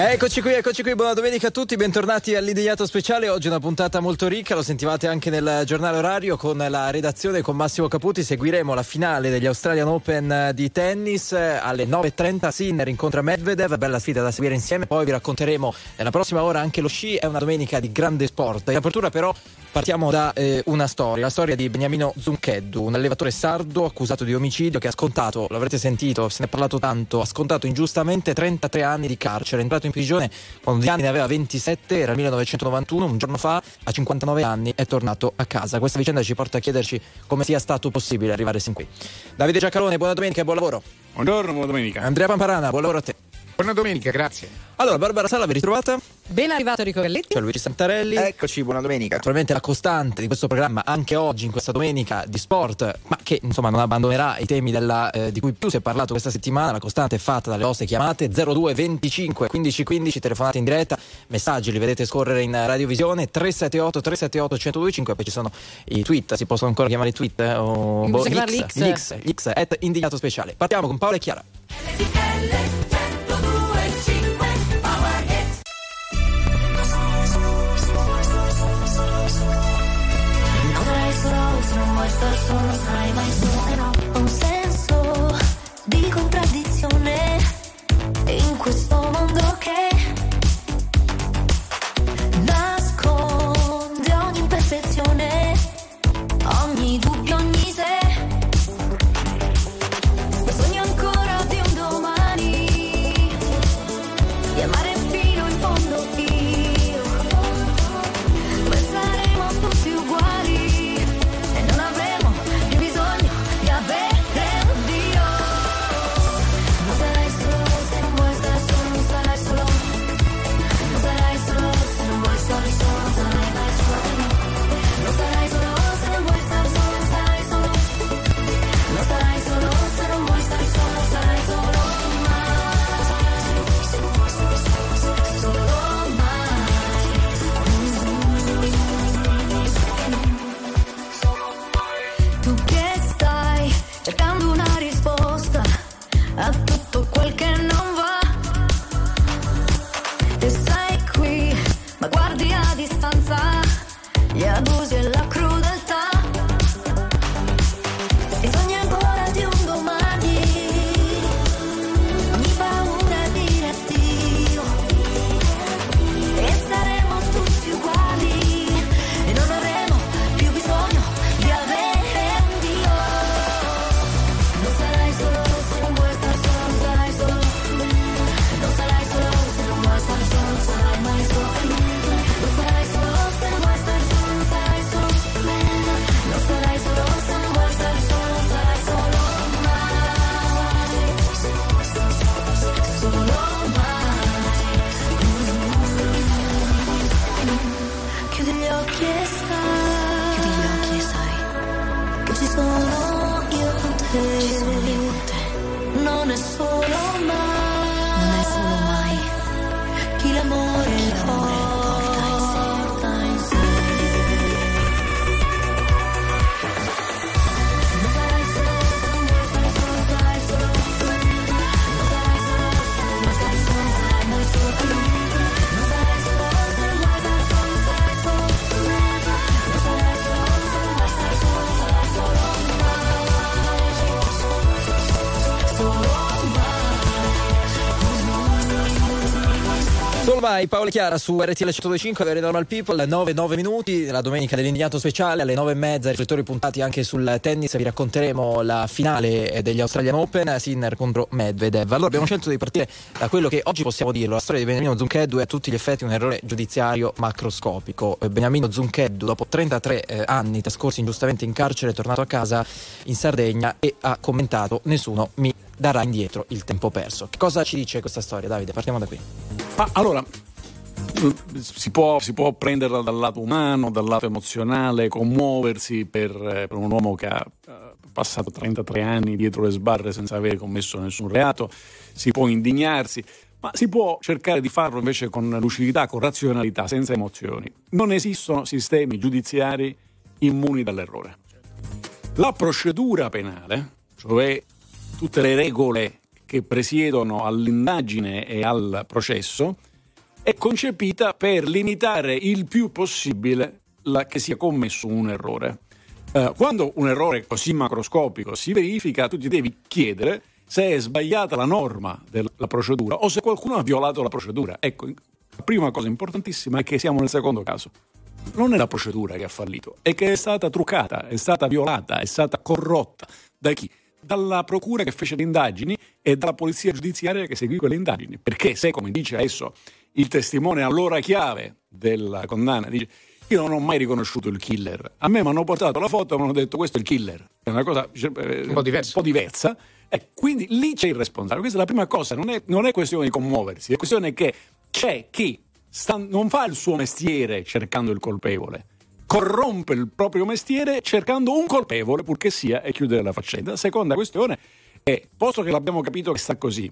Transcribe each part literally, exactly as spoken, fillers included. Eccoci qui, eccoci qui, buona domenica a tutti, bentornati all'Indignato Speciale. Oggi è una puntata molto ricca, lo sentivate anche nel giornale orario con la redazione, con Massimo Caputi. Seguiremo la finale degli Australian Open di tennis, alle nove e trenta Sinner incontra Medvedev, bella sfida da seguire insieme, poi vi racconteremo nella prossima ora anche lo sci, è una domenica di grande sport. In apertura però partiamo da eh, una storia, la storia di Beniamino Zuncheddu, un allevatore sardo accusato di omicidio che ha scontato, l'avrete sentito, se ne è parlato tanto, ha scontato ingiustamente trentatré anni di carcere, è entrato in prigione quando di anni ne aveva ventisette, era il millenovecentonovantuno, un giorno fa a cinquantanove anni è tornato a casa. Questa vicenda ci porta a chiederci come sia stato possibile arrivare sin qui. Davide Giacalone, buona domenica e buon lavoro. Buongiorno, buona domenica. Andrea Pamparana, buon lavoro a te. Buona domenica, grazie. Allora, Barbara Sala, ben ritrovata. Ben arrivato Enrico Galletti. Ciao Luigi Santarelli. Eccoci, buona domenica. Naturalmente la costante di questo programma anche oggi, in questa domenica di sport, ma che insomma non abbandonerà i temi della, eh, di cui più si è parlato questa settimana. La costante è fatta dalle vostre chiamate zero due venticinque quindici quindici, telefonate in diretta, messaggi li vedete scorrere in radiovisione tre sette otto tre sette otto uno zero due cinque, poi ci sono i tweet, si possono ancora chiamare i tweet eh, o boh, gli X, gli X, gli X, at Indignato Speciale. Partiamo con Paola e Chiara. Sono sai mai sono un senso di contraddizione in questo mondo che nasconde ogni imperfezione, ogni dubbio, ogni se. Sogno ancora di un domani di amare fino in fondo io, ma saremo tutti uguali. Paolo e Chiara su R T L centodue e cinque, Very Normal People, nove e nove minuti, la domenica dell'Indignato Speciale alle nove e mezza, riflettori puntati anche sul tennis, vi racconteremo la finale degli Australian Open, Sinner contro Medvedev. Allora abbiamo scelto di partire da quello che oggi possiamo dirlo, la storia di Beniamino Zuncheddu è a tutti gli effetti un errore giudiziario macroscopico. Beniamino Zuncheddu dopo trentatré anni trascorsi ingiustamente in carcere è tornato a casa in Sardegna e ha commentato: nessuno mi darà indietro il tempo perso. Che cosa ci dice questa storia, Davide? Partiamo da qui. Ah, allora Si può, si può prenderla dal lato umano, dal lato emozionale, commuoversi per, per un uomo che ha passato trentatré anni dietro le sbarre senza aver commesso nessun reato, si può indignarsi, ma si può cercare di farlo invece con lucidità, con razionalità, senza emozioni. Non esistono sistemi giudiziari immuni dall'errore. La procedura penale, cioè tutte le regole che presiedono all'indagine e al processo, è concepita per limitare il più possibile la, che sia commesso un errore. Eh, quando un errore così macroscopico si verifica, tu ti devi chiedere se è sbagliata la norma della procedura o se qualcuno ha violato la procedura. Ecco, la prima cosa importantissima è che siamo nel secondo caso. Non è la procedura che ha fallito, è che è stata truccata, è stata violata, è stata corrotta. Da chi? Dalla procura che fece le indagini e dalla polizia giudiziaria che seguì quelle indagini. Perché se, come dice adesso il testimone all'ora chiave della condanna, dice: io non ho mai riconosciuto il killer, a me mi hanno portato la foto e mi hanno detto questo è il killer, è una cosa eh, un po' diversa, un po' diversa. Eh, quindi lì c'è il responsabile. Questa è la prima cosa, non è, non è questione di commuoversi, è questione che c'è chi sta, non fa il suo mestiere cercando il colpevole, corrompe il proprio mestiere cercando un colpevole, purché sia, e chiudere la faccenda. Seconda questione è, posto che l'abbiamo capito che sta così,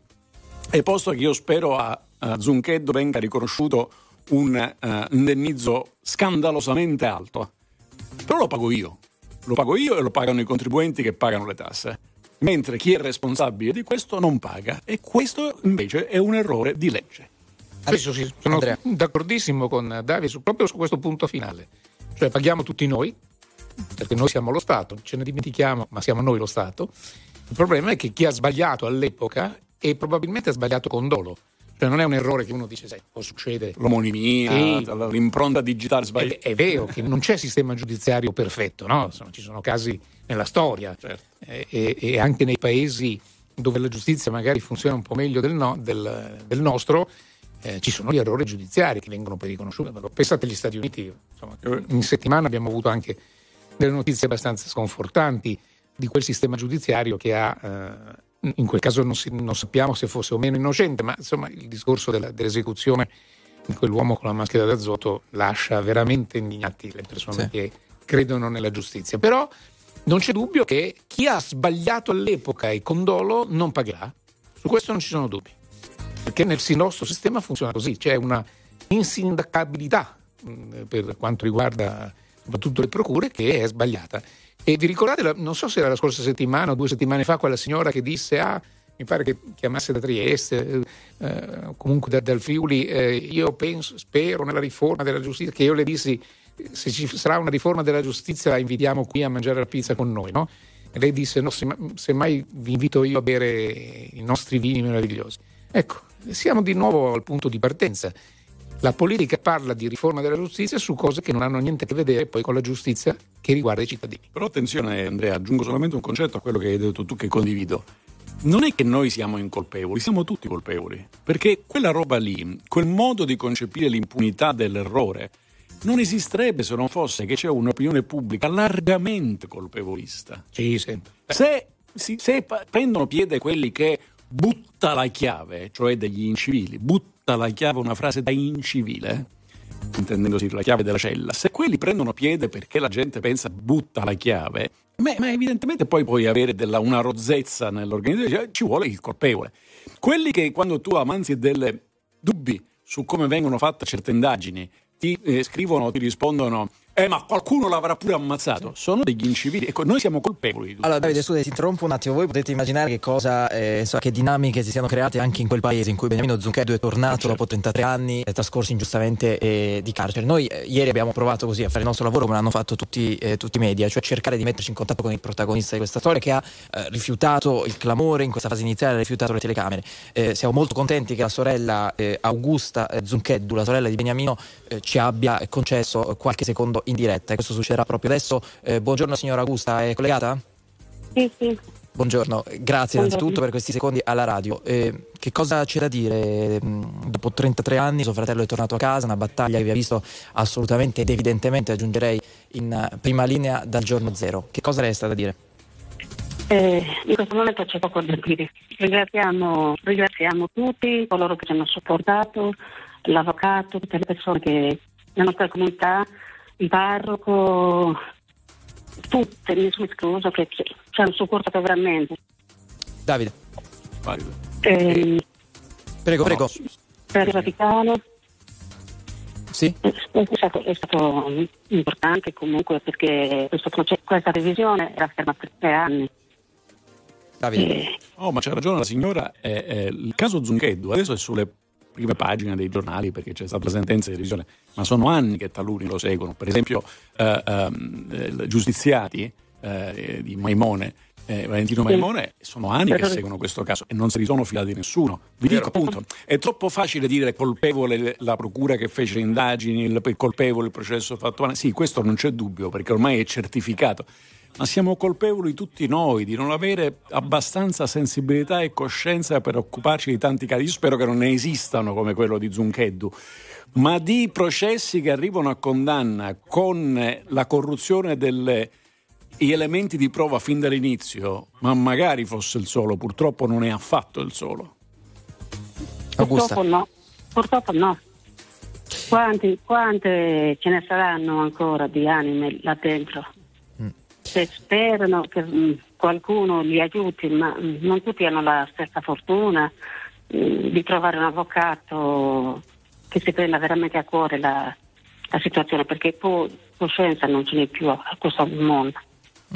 e posto che io spero a, a Zuncheddu venga riconosciuto un uh, indennizzo scandalosamente alto, però lo pago io, lo pago io e lo pagano i contribuenti che pagano le tasse, mentre chi è responsabile di questo non paga, e questo invece è un errore di legge. Adesso sì, sono Andrea. D'accordissimo con Davide su, proprio su questo punto finale, cioè paghiamo tutti noi, perché noi siamo lo Stato, ce ne dimentichiamo, ma siamo noi lo Stato. Il problema è che chi ha sbagliato all'epoca, e probabilmente ha sbagliato con dolo, cioè non è un errore che uno dice sai, può succedere, l'omonimia, e... l'impronta digitale sbagliata. È, è vero che non c'è sistema giudiziario perfetto, no? Sono, ci sono casi nella storia, certo. e, e anche nei paesi dove la giustizia magari funziona un po' meglio del, no, del, del nostro, eh, ci sono gli errori giudiziari che vengono poi riconosciuti. Pensate agli Stati Uniti, insomma, in settimana abbiamo avuto anche delle notizie abbastanza sconfortanti di quel sistema giudiziario che ha... Eh, in quel caso non, si, non sappiamo se fosse o meno innocente, ma insomma il discorso della, dell'esecuzione di quell'uomo con la maschera d'azoto lascia veramente indignati le persone sì. che credono nella giustizia. Però non c'è dubbio che chi ha sbagliato all'epoca e con dolo non pagherà, su questo non ci sono dubbi, perché nel nostro sistema funziona così, c'è una insindacabilità per quanto riguarda soprattutto le procure, che è sbagliata. E vi ricordate, non so se era la scorsa settimana o due settimane fa, quella signora che disse, ah, mi pare che chiamasse da Trieste, eh, comunque da, dal Friuli, eh, io penso, spero nella riforma della giustizia, che io le dissi, se ci sarà una riforma della giustizia la invitiamo qui a mangiare la pizza con noi, no? E lei disse, no, semmai vi invito io a bere i nostri vini meravigliosi. Ecco, siamo di nuovo al punto di partenza. La politica parla di riforma della giustizia su cose che non hanno niente a che vedere poi con la giustizia che riguarda i cittadini. Però attenzione Andrea, aggiungo solamente un concetto a quello che hai detto tu, che condivido. Non è che noi siamo incolpevoli, siamo tutti colpevoli, perché quella roba lì, quel modo di concepire l'impunità dell'errore non esisterebbe se non fosse che c'è un'opinione pubblica largamente colpevolista. Sì, sempre. Se, sì, se pa- prendono piede quelli che butta la chiave, cioè degli incivili, butta la chiave, una frase da incivile, intendendosi la chiave della cella, se quelli prendono piede perché la gente pensa butta la chiave, ma, ma evidentemente poi puoi avere della, una rozzezza nell'organizzazione, ci vuole il colpevole. Quelli che quando tu avanzi delle dubbi su come vengono fatte certe indagini ti eh, scrivono, ti rispondono eh ma qualcuno l'avrà pure ammazzato, sono degli incivili. Ecco, noi siamo colpevoli di tutto. Allora Davide, scusa, ti interrompo un attimo, voi potete immaginare che cosa eh, so, che dinamiche si siano create anche in quel paese in cui Beniamino Zuncheddu è tornato, certo, dopo trentatré anni eh, trascorsi ingiustamente eh, di carcere. Noi eh, ieri abbiamo provato così a fare il nostro lavoro, come l'hanno fatto tutti, eh, tutti i media, cioè cercare di metterci in contatto con il protagonista di questa storia che ha eh, rifiutato il clamore in questa fase iniziale, ha rifiutato le telecamere. Eh, siamo molto contenti che la sorella eh, Augusta eh, Zuncheddu, la sorella di Beniamino, eh, ci abbia concesso eh, qualche secondo in diretta, e questo succederà proprio adesso. Eh, buongiorno signora Augusta, è collegata? Sì, sì. Buongiorno, grazie innanzitutto per questi secondi alla radio. Eh, che cosa c'è da dire? Dopo trentatré anni suo fratello è tornato a casa, una battaglia che vi ha visto assolutamente ed evidentemente, aggiungerei, in prima linea dal giorno zero. Che cosa resta da dire? Eh, in questo momento c'è poco da dire. Ringraziamo, ringraziamo tutti coloro che ci hanno supportato, l'avvocato, tutte le persone che la nostra comunità, il parroco, tutte, nessuno escluso, che ci hanno supportato veramente. Davide. Eh, prego, no. prego. Per il Vaticano. Sì. È stato, è stato importante comunque, perché questo processo, questa revisione era ferma per tre anni. Davide. Eh. Oh, ma c'ha ragione la signora. Eh, eh, il caso Zuncheddu adesso è sulle prima pagina dei giornali perché c'è stata la sentenza di revisione, ma sono anni che taluni lo seguono. Per esempio eh, eh, Giustiziati eh, di Maimone, eh, Valentino Maimone, sono anni che seguono questo caso e non se li sono filati nessuno. Vi dico appunto, è troppo facile dire colpevole la procura che fece le indagini, il colpevole il processo fattuale, sì, questo non c'è dubbio perché ormai è certificato, ma siamo colpevoli tutti noi di non avere abbastanza sensibilità e coscienza per occuparci di tanti casi. Io spero che non ne esistano come quello di Zuncheddu, ma di processi che arrivano a condanna con la corruzione degli elementi di prova fin dall'inizio, ma magari fosse il solo, purtroppo non è affatto il solo. Augusta. Purtroppo no, purtroppo no. Quanti, quante ce ne saranno ancora di anime là dentro? Se sperano che mh, qualcuno li aiuti, ma mh, non tutti hanno la stessa fortuna mh, di trovare un avvocato che si prenda veramente a cuore la, la situazione, perché po- coscienza non ce n'è più a questo mondo.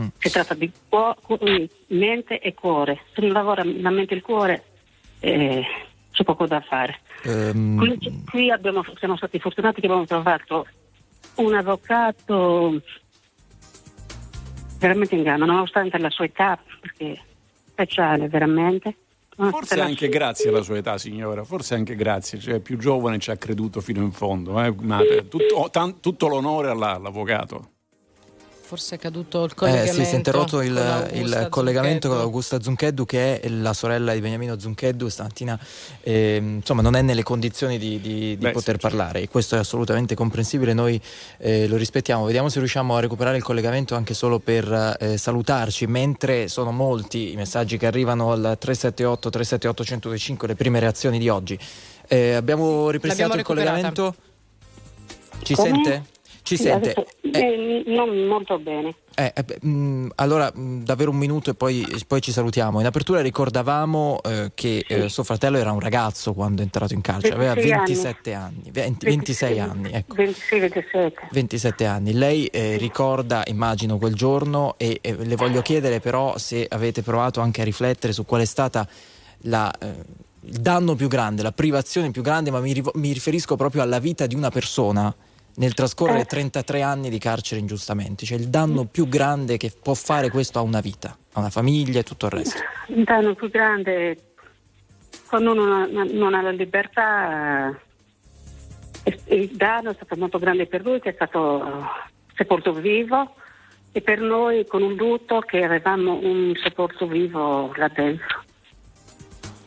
Mm. Si tratta di cuo- cu- mente e cuore. Se non lavora la mente e il cuore eh, c'è poco da fare. Um... Qui, qui abbiamo, siamo stati fortunati che abbiamo trovato un avvocato veramente in gamba, nonostante la sua età, perché è speciale veramente. Forse anche la... grazie alla sua età, signora, forse anche grazie, cioè più giovane ci ha creduto fino in fondo, eh? Ma tutto, tan, tutto l'onore all'avvocato. Forse è caduto il collegamento. Eh, sì, si è interrotto il, il collegamento con Augusta Zuncheddu, che è la sorella di Beniamino Zuncheddu. Stamattina eh, insomma non è nelle condizioni di, di, di Beh, poter sì, parlare, e questo è assolutamente comprensibile. Noi eh, lo rispettiamo. Vediamo se riusciamo a recuperare il collegamento anche solo per eh, salutarci, mentre sono molti i messaggi che arrivano al tre sette otto tre sette otto uno zero due cinque, le prime reazioni di oggi. Eh, abbiamo ripristinato il collegamento? Ci Come? sente? Ci sente? Eh, non molto bene. Eh, eh, mh, allora mh, davvero un minuto e poi, poi ci salutiamo. In apertura ricordavamo eh, che sì. eh, suo fratello era un ragazzo quando è entrato in carcere, aveva ventisette anni, anni venti, ventisei, ventisei anni. Ecco. ventisei ventisette anni. Lei eh, ricorda, immagino, quel giorno e, e le voglio chiedere però se avete provato anche a riflettere su qual è stata la... Eh, il danno più grande, la privazione più grande, ma mi, rivo- mi riferisco proprio alla vita di una persona nel trascorrere trentatré anni di carcere ingiustamente, cioè il danno più grande che può fare questo a una vita, a una famiglia e tutto il resto. Il danno più grande, quando uno non ha la libertà, il danno è stato molto grande per lui, che è stato sepolto vivo, e per noi con un lutto che avevamo un sepolto vivo là dentro.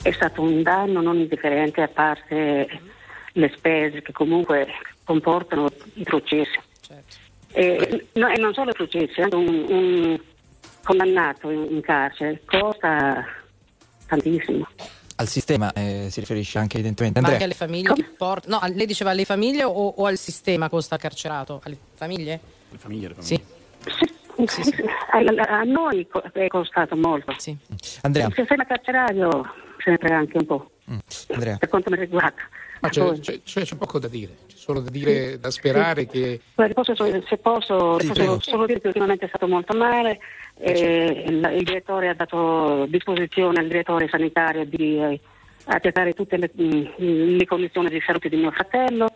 È stato un danno non indifferente, a parte le spese che comunque comportano i processi. Certo. E, no, e non solo i processi, anche un, un condannato in, in carcere costa tantissimo. Al sistema eh, si riferisce anche evidentemente. Andrea. Ma anche alle famiglie Come? che portano. No, lei diceva alle famiglie o, o al sistema costa carcerato? Alle famiglie? Le famiglie, le famiglie. Sì. Sì, sì, sì. A, a noi è costato molto. Sì. Andrea. Il sistema carcerario sempre anche un po'. Mm. Andrea. Per quanto mi riguarda. Ma c'è, c'è, c'è poco da dire, c'è solo da dire, da sperare sì. che... Posso, se posso, sì, posso solo dire che ultimamente è stato molto male, eh, il, il direttore ha dato disposizione al direttore sanitario di eh, accettare tutte le, le condizioni di salute di mio fratello,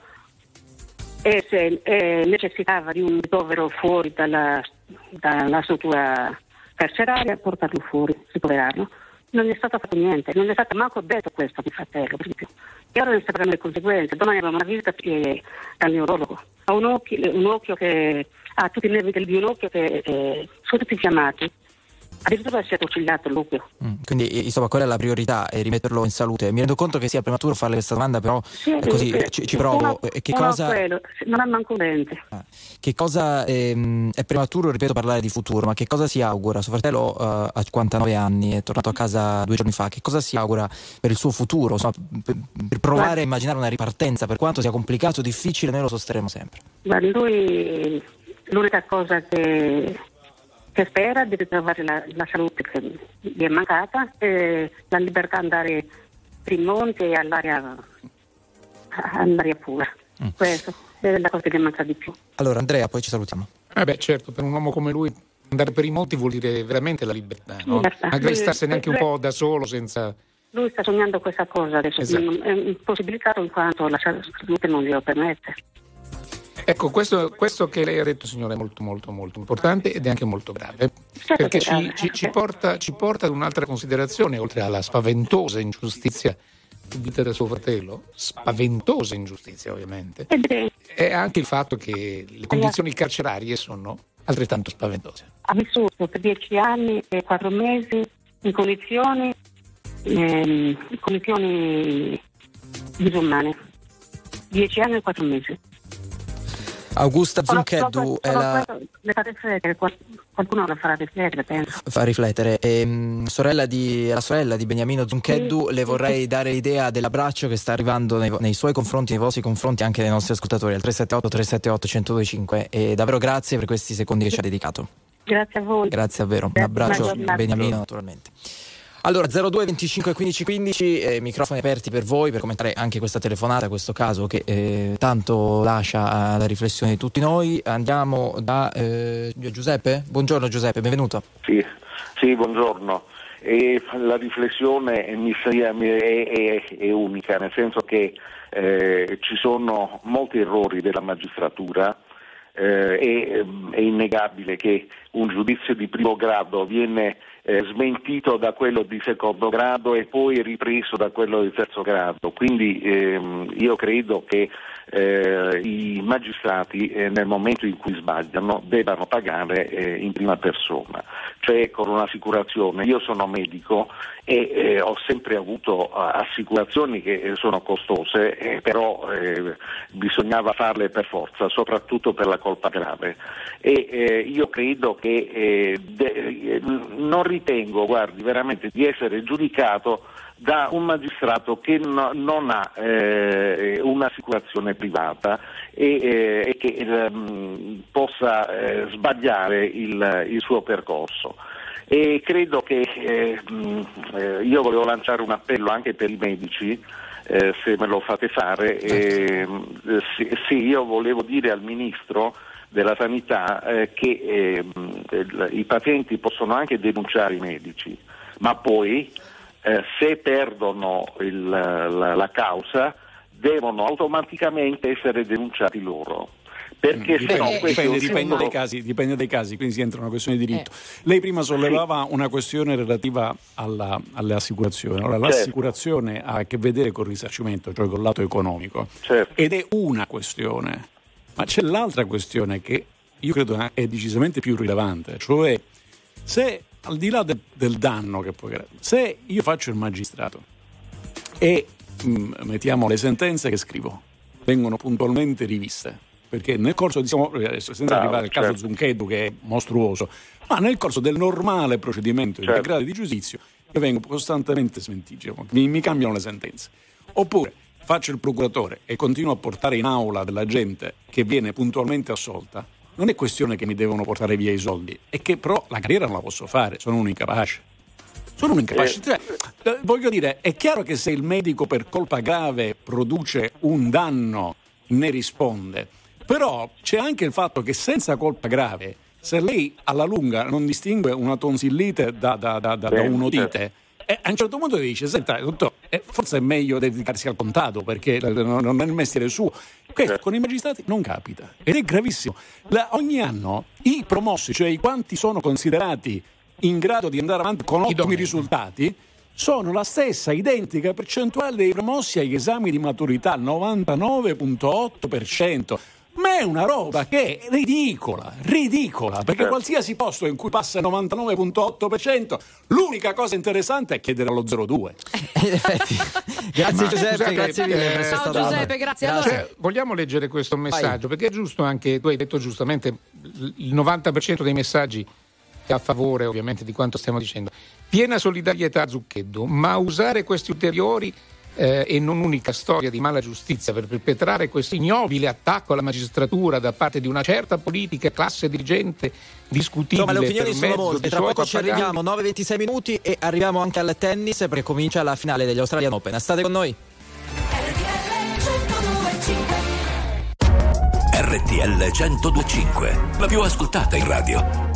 e se eh, necessitava di un ricovero fuori dalla, dalla struttura carceraria, portarlo fuori, recuperarlo. Non gli è stato fatto niente, non gli è stato manco detto questo a mio fratello, per esempio. E ora ne sapranno le conseguenze. Domani abbiamo una visita eh, dal neurologo. Ha un occhio, un occhio che ha tutti i nervi del ginocchio che eh, sono tutti fiammati. Addirittura si è tocillato l'occhio. Mm, quindi insomma qual è la priorità? È rimetterlo in salute. Mi rendo conto che sia prematuro farle questa domanda, però sì, così sì, ci, ci provo. No, che no, cosa... quello, non ha manco niente. Che cosa ehm, è prematuro, ripeto, parlare di futuro, ma che cosa si augura? Suo fratello eh, ha cinquantanove anni, è tornato a casa due giorni fa. Che cosa si augura per il suo futuro? Insomma, per, per provare ma... a immaginare una ripartenza, per quanto sia complicato, difficile, noi lo sosterremo sempre. Ma lui l'unica cosa che... che spera di ritrovare la, la salute che gli è mancata, e la libertà di andare sui monti e all'aria, all'aria pura. Mm. Questa è la cosa che manca di più. Allora Andrea, poi ci salutiamo. Eh beh, certo, per un uomo come lui andare per i monti vuol dire veramente la libertà, no? Libertà. Magari starsene anche un po' da solo senza... lui sta sognando questa cosa adesso, esatto. È impossibilitato in quanto la salute non glielo permette. Ecco, questo, questo che lei ha detto, signore, è molto molto molto importante ed è anche molto grave, certo, perché ci, grave. Ci, ci, porta, ci porta ad un'altra considerazione, oltre alla spaventosa ingiustizia subita da suo fratello, spaventosa ingiustizia ovviamente, è anche il fatto che le condizioni carcerarie sono altrettanto spaventose. Ha vissuto per dieci anni e quattro mesi in condizioni, eh, in condizioni disumane, dieci anni e quattro mesi. Augusta Zuncheddu è la... Le fa riflettere, qualcuno la farà riflettere, penso. Fa riflettere. E, sorella di, la sorella di Beniamino Zuncheddu, sì, le vorrei sì. dare l'idea dell'abbraccio che sta arrivando nei, nei suoi confronti, nei vostri confronti, anche dei nostri ascoltatori, al tre sette otto tre sette otto uno zero due cinque. E davvero grazie per questi secondi che ci ha dedicato. Grazie a voi. Grazie davvero. Un abbraccio a Beniamino, naturalmente. Allora zero due venticinque quindici quindici, eh, microfoni aperti per voi per commentare anche questa telefonata, questo caso che eh, tanto lascia alla riflessione di tutti noi. Andiamo da eh, Giuseppe. Buongiorno Giuseppe, benvenuto. Sì, sì, buongiorno. E la riflessione mi sia, mi è, è, è unica, nel senso che eh, ci sono molti errori della magistratura. Eh, è, è innegabile che un giudizio di primo grado viene eh, smentito da quello di secondo grado e poi ripreso da quello di terzo grado, quindi ehm, io credo che eh, i magistrati eh, nel momento in cui sbagliano debbano pagare eh, in prima persona, cioè con un'assicurazione. Io sono medico e eh, ho sempre avuto assicurazioni che sono costose, eh, però eh, bisognava farle per forza, soprattutto per la colpa grave, e eh, io credo che eh, de- non ritengo, guardi, veramente di essere giudicato da un magistrato che no- non ha eh, un'assicurazione privata e, eh, e che eh, possa eh, sbagliare il, il suo percorso. E credo che eh, mh, io volevo lanciare un appello anche per i medici. Eh, se me lo fate fare, eh, sì, sì, io volevo dire al Ministro della Sanità eh, che eh, i pazienti possono anche denunciare i medici, ma poi eh, se perdono il, la, la causa devono automaticamente essere denunciati loro. Perché dipende, se no dipende, dipende, dai casi, dipende dai casi, quindi si entra una questione di diritto. Eh. Lei prima sollevava sì. una questione relativa alla, alle assicurazioni. Allora, certo. L'assicurazione ha a che vedere col risarcimento, cioè col lato economico, certo. Ed è una questione, ma c'è l'altra questione che io credo è decisamente più rilevante, cioè se al di là de, del danno che può creare, se io faccio il magistrato e mh, mettiamo le sentenze che scrivo, vengono puntualmente riviste. Perché nel corso, diciamo, senza Bravo, arrivare al caso certo. Zuncheddu, che è mostruoso, ma nel corso del normale procedimento certo. integrale di giudizio, io vengo costantemente smentito, mi, mi cambiano le sentenze. Oppure faccio il procuratore e continuo a portare in aula della gente che viene puntualmente assolta. Non è questione che mi devono portare via i soldi, è che però la carriera non la posso fare, sono un incapace. Sono un incapace. Cioè, voglio dire, è chiaro che se il medico per colpa grave produce un danno, ne risponde. Però c'è anche il fatto che senza colpa grave, se lei alla lunga non distingue una tonsillite da, da, da, da, da un'otite, e a un certo punto dice, senta, dottore, forse è meglio dedicarsi al contato perché non è il mestiere suo. Questo con i magistrati non capita ed è gravissimo. La, ogni anno i promossi, cioè i quanti sono considerati in grado di andare avanti con ottimi risultati, sono la stessa identica percentuale dei promossi agli esami di maturità, il novantanove virgola otto per cento. Ma è una roba che è ridicola, ridicola, perché certo. qualsiasi posto in cui passa il novantanove virgola otto per cento, l'unica cosa interessante è chiedere allo zero due. In effetti. Grazie Ma, Giuseppe, Giuseppe, grazie mille. Eh, Ciao Giuseppe, grazie. Allora. Cioè, vogliamo leggere questo messaggio, perché è giusto anche, tu hai detto giustamente, il novanta per cento dei messaggi a favore ovviamente di quanto stiamo dicendo. Piena solidarietà a Zuncheddu, ma usare questi ulteriori Eh, e non unica storia di mala giustizia per perpetrare questo ignobile attacco alla magistratura da parte di una certa politica classe dirigente discutibile. No, ma le opinioni sono molte, tra poco ci arriviamo, nove e ventisei minuti, e arriviamo anche al tennis perché comincia la finale degli Australian Open. State con noi. R T L centodue e cinque, la più ascoltata in radio.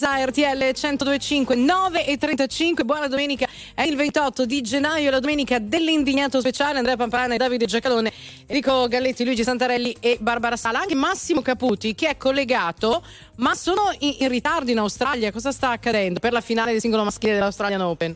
R T L centodue e cinque, nove e trentacinque, buona domenica, è il ventotto di gennaio, la domenica dell'Indignato Speciale. Andrea Pamparana e Davide Giacalone, Enrico Galletti, Luigi Santarelli e Barbara Sala, anche Massimo Caputi che è collegato, ma sono in, in ritardo in Australia. Cosa sta accadendo per la finale del singolo maschile dell'Australian Open?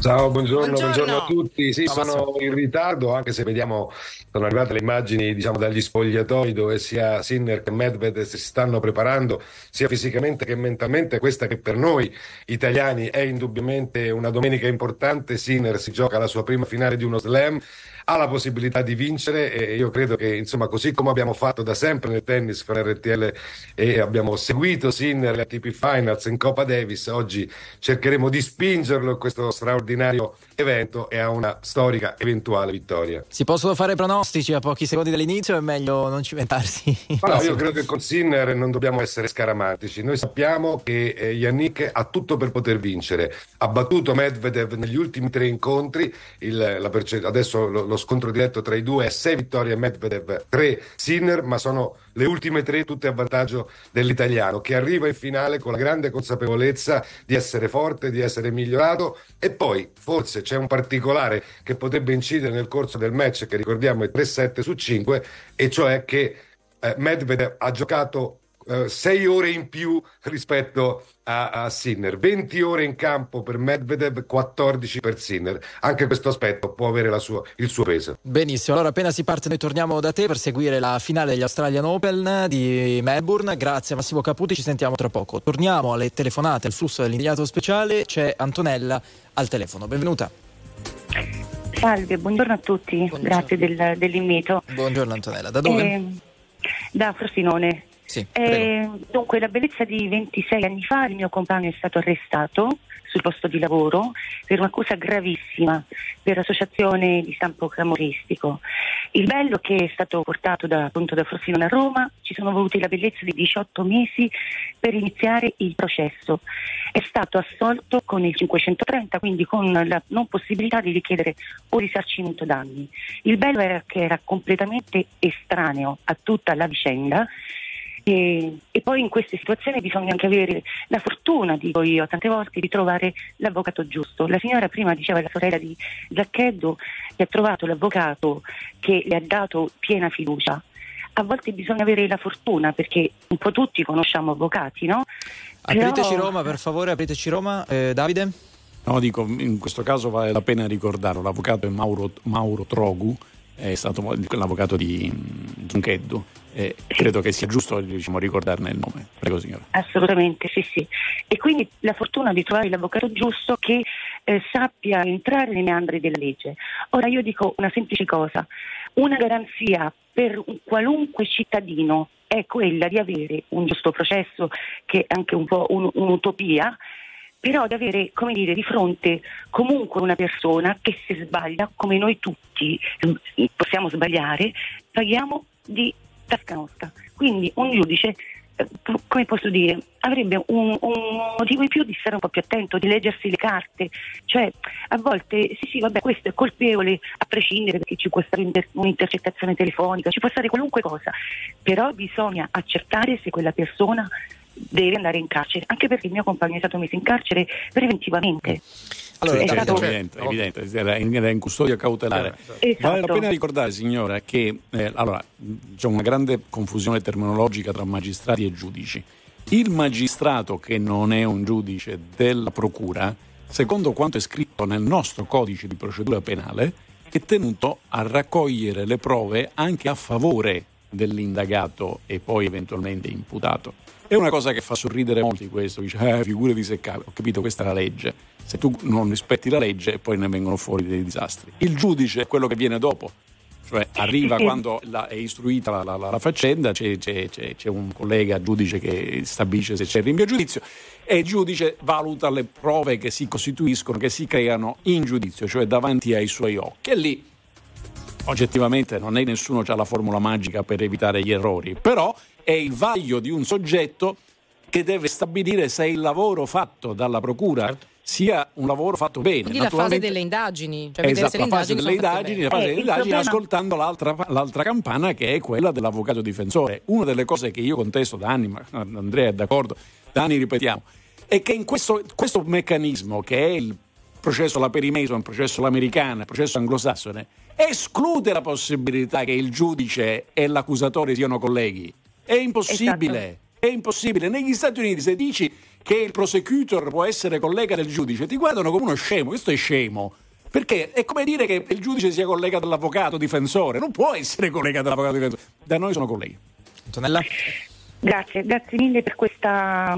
Ciao, buongiorno, buongiorno, buongiorno a tutti. Sì, Ciao, sono Massimo. In ritardo, anche se vediamo, sono arrivate le immagini, diciamo, dagli spogliatoi dove sia Sinner che Medvedev si stanno preparando sia fisicamente che mentalmente. Questa che per noi italiani è indubbiamente una domenica importante. Sinner si gioca la sua prima finale di uno slam, ha la possibilità di vincere, e io credo che, insomma, così come abbiamo fatto da sempre nel tennis con R T L e abbiamo seguito Sinner alle A T P Finals, in Coppa Davis, oggi cercheremo di spingerlo in questo straordinario straordinario evento e a una storica eventuale vittoria. Si possono fare pronostici a pochi secondi dall'inizio, è meglio non cimentarsi? No, io credo che con Sinner non dobbiamo essere scaramantici. Noi sappiamo che eh, Jannik ha tutto per poter vincere. Ha battuto Medvedev negli ultimi tre incontri, il, la perce- adesso lo, lo scontro diretto tra i due è sei vittorie a Medvedev, tre Sinner, ma sono le ultime tre tutte a vantaggio dell'italiano, che arriva in finale con la grande consapevolezza di essere forte, di essere migliorato. E poi forse c'è un particolare che potrebbe incidere nel corso del match, che ricordiamo è tre sette su cinque, e cioè che eh, Medvedev ha giocato eh, sei ore in più rispetto a, a Sinner, venti ore in campo per Medvedev, quattordici per Sinner. Anche questo aspetto può avere la sua, il suo peso. Benissimo, allora appena si parte noi torniamo da te per seguire la finale degli Australian Open di Melbourne. Grazie Massimo Caputi, ci sentiamo tra poco. Torniamo alle telefonate, al flusso dell'indignato speciale. C'è Antonella al telefono, benvenuta. Salve, buongiorno a tutti, buongiorno. Grazie del, dell'invito. Buongiorno Antonella, da dove? Eh, da Frosinone. Sì, eh, dunque, la bellezza di ventisei anni fa il mio compagno è stato arrestato sul posto di lavoro per un'accusa gravissima per associazione di stampo camorristico. Il bello che è stato portato da, appunto, da Frosinone a Roma, ci sono voluti la bellezza di diciotto mesi per iniziare il processo. È stato assolto con il cinquecentotrenta, quindi con la non possibilità di richiedere un risarcimento danni. Il bello era che era completamente estraneo a tutta la vicenda. E, e poi in queste situazioni bisogna anche avere la fortuna, dico io tante volte, di trovare l'avvocato giusto. La signora prima diceva, la sorella di Zuncheddu, che ha trovato l'avvocato che le ha dato piena fiducia. A volte bisogna avere la fortuna, perché un po' tutti conosciamo avvocati, no? Apriteci Però... Roma, per favore, apriteci Roma, eh, Davide? No, dico, in questo caso vale la pena ricordarlo, l'avvocato è Mauro, Mauro Trogu, è stato l'avvocato di Zuncheddu, e credo che sia giusto, diciamo, ricordarne il nome. Prego signora. Assolutamente, sì sì. E quindi la fortuna di trovare l'avvocato giusto che eh, sappia entrare nei meandri della legge. Ora io dico una semplice cosa, una garanzia per un qualunque cittadino è quella di avere un giusto processo, che è anche un po' un, un'utopia, però di avere, come dire, di fronte comunque una persona che se sbaglia, come noi tutti possiamo sbagliare, paghiamo di tasca nostra. Quindi un giudice, come posso dire, avrebbe un, un motivo in più di stare un po' più attento, di leggersi le carte. Cioè a volte sì sì vabbè, questo è colpevole a prescindere, perché ci può stare un'intercettazione telefonica, ci può stare qualunque cosa, però bisogna accertare se quella persona deve andare in carcere, anche perché il mio compagno è stato messo in carcere preventivamente. Allora, è stato... evidente, evidente, era in custodia cautelare. Esatto. Vale la pena ricordare, signora, che eh, allora, c'è una grande confusione terminologica tra magistrati e giudici. Il magistrato, che non è un giudice della procura, secondo quanto è scritto nel nostro codice di procedura penale, è tenuto a raccogliere le prove anche a favore dell'indagato e poi eventualmente imputato. È una cosa che fa sorridere molti questo, dice, eh, figurati se capo, ho capito, questa è la legge. Se tu non rispetti la legge, poi ne vengono fuori dei disastri. Il giudice è quello che viene dopo, cioè arriva quando la, è istruita la, la, la, la faccenda, c'è, c'è, c'è, c'è un collega giudice che stabilisce se c'è il rinvio a giudizio, e il giudice valuta le prove che si costituiscono, che si creano in giudizio, cioè davanti ai suoi occhi. E lì, oggettivamente, non è nessuno che ha la formula magica per evitare gli errori, però è il vaglio di un soggetto che deve stabilire se il lavoro fatto dalla procura certo. sia un lavoro fatto bene. Quindi la fase delle indagini, cioè esatto, se le la fase delle indagini, la fase eh, delle indagini problema... ascoltando l'altra, l'altra campana, che è quella dell'avvocato difensore. Una delle cose che io contesto da anni, ma Andrea è d'accordo, da anni ripetiamo, è che in questo, questo meccanismo, che è il processo alla Perimeson, il processo all'americana, il processo anglosassone, esclude la possibilità che il giudice e l'accusatore siano colleghi. È impossibile, esatto. È impossibile. Negli Stati Uniti, se dici che il prosecutor può essere collega del giudice, ti guardano come uno scemo. Questo è scemo, perché è come dire che il giudice sia collega dell'avvocato difensore. Non può essere collega dell'avvocato difensore. Da noi sono colleghi. Antonella? Grazie, grazie mille per questa,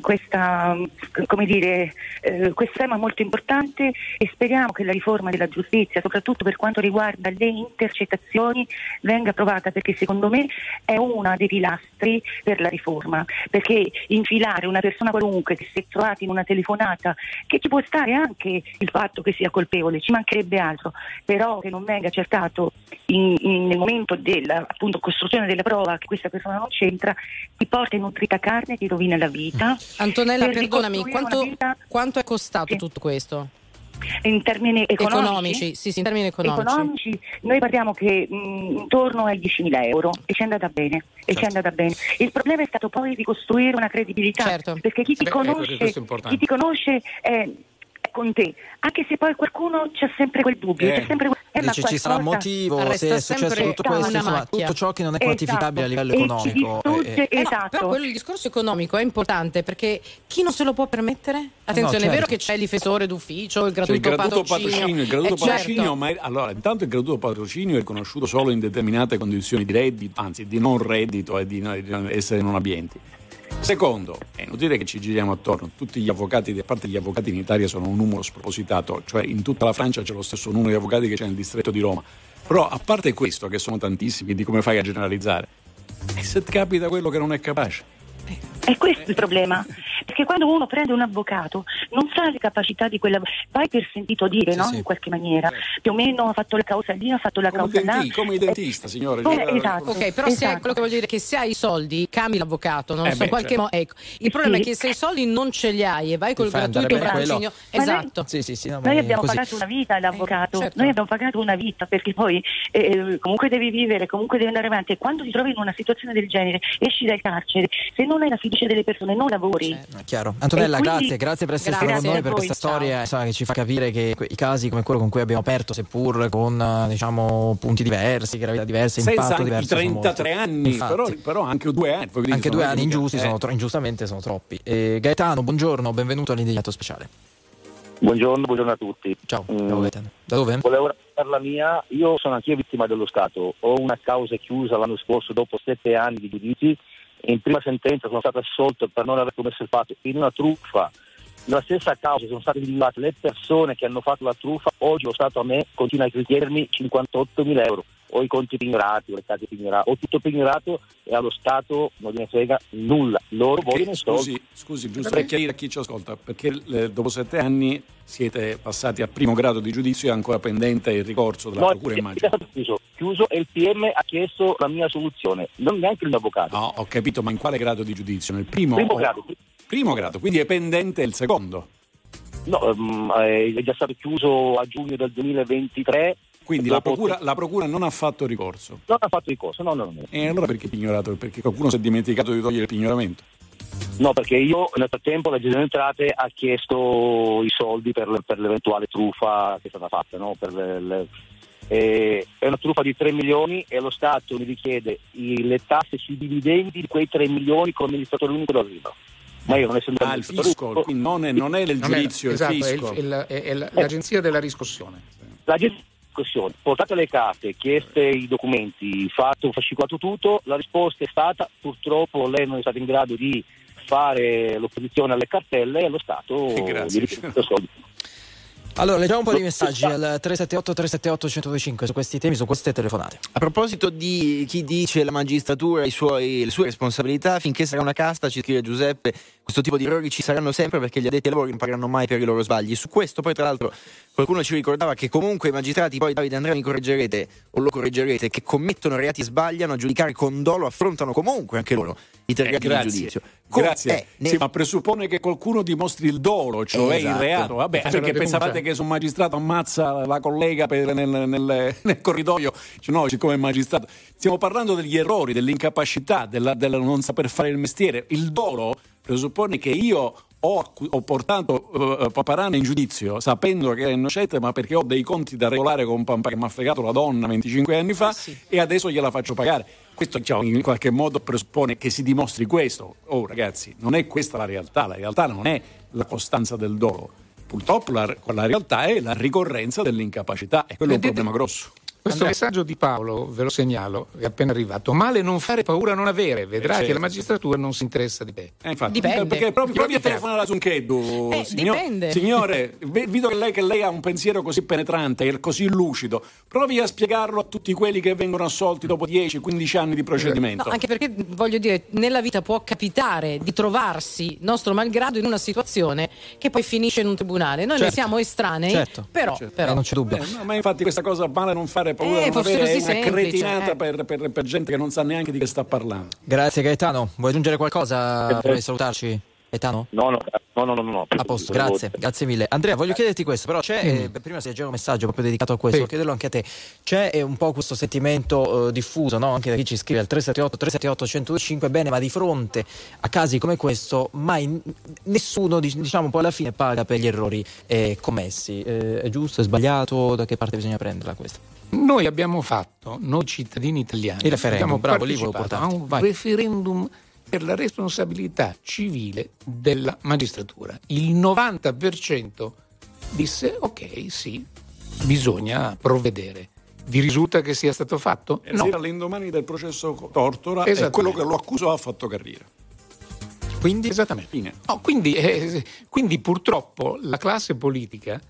questa come dire, eh, questo tema molto importante, e speriamo che la riforma della giustizia, soprattutto per quanto riguarda le intercettazioni, venga approvata, perché secondo me è uno dei pilastri per la riforma, perché infilare una persona qualunque che si è trovata in una telefonata, che ci può stare anche il fatto che sia colpevole, ci mancherebbe altro, però che non venga accertato in, in, nel momento della appunto costruzione della prova che questa persona non c'entra, ti porta in nutrita carne, ti rovina la vita. Antonella, per perdonami, quanto, vita... quanto è costato sì. tutto questo? In termini economici, economici, sì, sì, in termini economici. economici noi parliamo che mh, intorno ai diecimila euro, e ci è andata bene, certo. e ci è andata bene. Il problema è stato poi di costruire una credibilità, certo. perché chi ti Beh, conosce, chi ti conosce è, è con te, anche se poi qualcuno c'ha sempre quel dubbio, eh. c'è sempre quel... Eh, Dice, ci sarà un motivo se è successo tutto questo, insomma, tutto ciò che non è quantificabile esatto. a livello economico. Distrugge, eh, eh. Esatto. Eh no, però quello, il discorso economico è importante, perché chi non se lo può permettere? Attenzione, no, certo. è vero che c'è il difensore d'ufficio, il gratuito, cioè, il gratuito patrocinio, patrocinio, il gratuito eh, patrocinio certo. ma è, allora intanto il gratuito patrocinio è riconosciuto solo in determinate condizioni di reddito, anzi di non reddito e di, di essere non abbienti. Secondo, è inutile che ci giriamo attorno, tutti gli avvocati, a parte gli avvocati in Italia, sono un numero spropositato, cioè in tutta la Francia c'è lo stesso numero di avvocati che c'è nel distretto di Roma, però a parte questo, che sono tantissimi, di come fai a generalizzare? E se ti capita quello che non è capace? È questo il problema, perché quando uno prende un avvocato non sa le capacità di quella, vai per sentito dire, sì, no? Sì. in qualche maniera, sì. più o meno ha fatto la causa lì, ha fatto la come causa denti, là, come i dentista, signore. Eh, esatto. Ok, però esatto. se quello che voglio dire è che se hai i soldi cambi l'avvocato, non eh so beh, qualche certo. mo- ecco. Il problema sì. è che se i soldi non ce li hai e vai col gratuito patrocinio, esatto. Noi, sì, sì, sì, no, noi abbiamo così. pagato una vita all'avvocato, eh, certo. noi abbiamo pagato una vita, perché poi eh, comunque devi vivere, comunque devi andare avanti, e quando ti trovi in una situazione del genere, esci dal carcere, se non hai la fiducia delle persone non lavori. Certo, chiaro. Antonella, quindi, grazie, grazie per essere stata con noi, per voi, questa ciao. storia, insomma, che ci fa capire che i casi come quello con cui abbiamo aperto, seppur con diciamo punti diversi, gravità diverse, senza impatto diverso, trentatré anni, però, però anche due anni, anche dire, due anni ingiusti, eh. sono tro- ingiustamente sono troppi. E Gaetano, buongiorno, benvenuto all'Indignato Speciale. Buongiorno, buongiorno a tutti. Ciao. Mm. Gaetano. Da dove? Volevo raccontare la mia. Io sono anch'io vittima dello Stato. Ho una causa chiusa l'anno scorso dopo sette anni di giudizi. In prima sentenza sono stato assolto per non aver commesso il fatto in una truffa. La stessa causa, sono state individuate le persone che hanno fatto la truffa. Oggi lo Stato a me continua a chiedermi cinquantottomila euro. Ho i conti pignorati, ho le carte pignorate, ho tutto pignorato, e allo Stato non gliene frega nulla. Loro perché, vogliono scusi, soldi. Scusi, giusto per chiarire a chi ci ascolta, perché eh, dopo sette anni siete passati a primo grado di giudizio e ancora pendente il ricorso della no, procura, immagino. Chiuso, chiuso, e il P M ha chiesto la mia soluzione, non neanche il mio avvocato. No, ho capito, ma in quale grado di giudizio? Nel primo, primo grado. Primo grado, quindi è pendente il secondo. No, um, è già stato chiuso a giugno del duemilaventitré. Quindi la procura, la procura non ha fatto ricorso? Non ha fatto ricorso, no, no, no. E allora perché pignorato? Perché qualcuno si è dimenticato di togliere il pignoramento? No, perché io nel frattempo la Gestione Entrate ha chiesto i soldi per, per l'eventuale truffa che è stata fatta, no? Per le, le, eh, è una truffa di tre milioni e lo Stato mi richiede i, le tasse sui dividendi di quei tre milioni con l'amministratore unico della Riva. Ma io non essendo ah, il fisco, quindi non è, non è del giudizio, non è, il esatto, fisco. È, il, è, è l'agenzia eh. della riscossione. La gestione portate le carte, chieste i documenti, fatto, fascicolato tutto, la risposta è stata purtroppo lei non è stata in grado di fare l'opposizione alle cartelle e allo Stato gli rifiuta soldi. Allora, leggiamo un po' di messaggi al tre sette otto tre sette otto uno zero due cinque su questi temi, su queste telefonate. A proposito di chi dice la magistratura e i suoi, le sue responsabilità, finché sarà una casta, ci scrive Giuseppe, questo tipo di errori ci saranno sempre perché gli addetti ai lavori non pagheranno mai per i loro sbagli. Su questo poi tra l'altro qualcuno ci ricordava che comunque i magistrati, poi Davide Andrea mi correggerete o lo correggerete, che commettono reati e sbagliano a giudicare con dolo, affrontano comunque anche loro i terrati eh, di giudizio. Com- grazie, eh, ne- sì, ma presuppone che qualcuno dimostri il dolo, cioè esatto. il reato. Vabbè, cioè, perché pensavate che se un magistrato ammazza la collega per nel, nel, nel corridoio, cioè, no, siccome è magistrato, stiamo parlando degli errori, dell'incapacità, della, della non saper fare il mestiere. Il dolo presuppone che io ho, ho portato uh, Pamparana in giudizio sapendo che era innocente, ma perché ho dei conti da regolare con Pampa che mi ha fregato la donna venticinque anni fa, sì. e adesso gliela faccio pagare. Questo diciamo, in qualche modo presuppone che si dimostri questo. Oh ragazzi, non è questa la realtà, la realtà non è la costanza del dolo. Purtroppo la, la realtà è la ricorrenza dell'incapacità, e quello è un problema grosso. Questo Andrea. Messaggio di Paolo, ve lo segnalo, è appena arrivato. Male non fare, paura non avere, vedrai eh, certo. che la magistratura non si interessa di te. Eh, infatti, dipende. Perché proprio provi a telefonare alla Zuncheddu. Eh, signor, dipende. Signore, vedo che lei, che lei ha un pensiero così penetrante e così lucido. Provi a spiegarlo a tutti quelli che vengono assolti dopo dieci quindici anni di procedimento. No, anche perché, voglio dire, nella vita può capitare di trovarsi, nostro malgrado, in una situazione che poi finisce in un tribunale. Noi certo. ne siamo estranei, certo. però, certo. però. Eh, non c'è dubbio. Eh, no, ma infatti questa cosa male non fare paura eh, non avere è una semplice, cretinata eh. per, per, per gente che non sa neanche di che sta parlando. Grazie Gaetano, vuoi aggiungere qualcosa per salutarci? Gaetano? No, no, no, no, no, no. A posto, grazie, grazie mille. Andrea, voglio chiederti questo, però c'è, mm. eh, prima si leggeva un messaggio proprio dedicato a questo, sì. chiederlo anche a te. C'è eh, un po' questo sentimento eh, diffuso, no? Anche da chi ci scrive al tre sette otto tre sette otto uno zero cinque, bene, ma di fronte a casi come questo mai nessuno, diciamo, poi alla fine paga per gli errori eh, commessi. Eh, è giusto, è sbagliato, da che parte bisogna prenderla questa? Noi abbiamo fatto, noi cittadini italiani, il referendum, bravo, lì volevo portarti. Un referendum per la responsabilità civile della magistratura. Il novanta per cento disse ok, sì, bisogna provvedere. Vi risulta che sia stato fatto? No. Era l'indomani del processo Tortora e quello che lo accusò ha fatto carriera. Quindi? Esattamente. Fine. No, quindi, eh, quindi purtroppo la classe politica,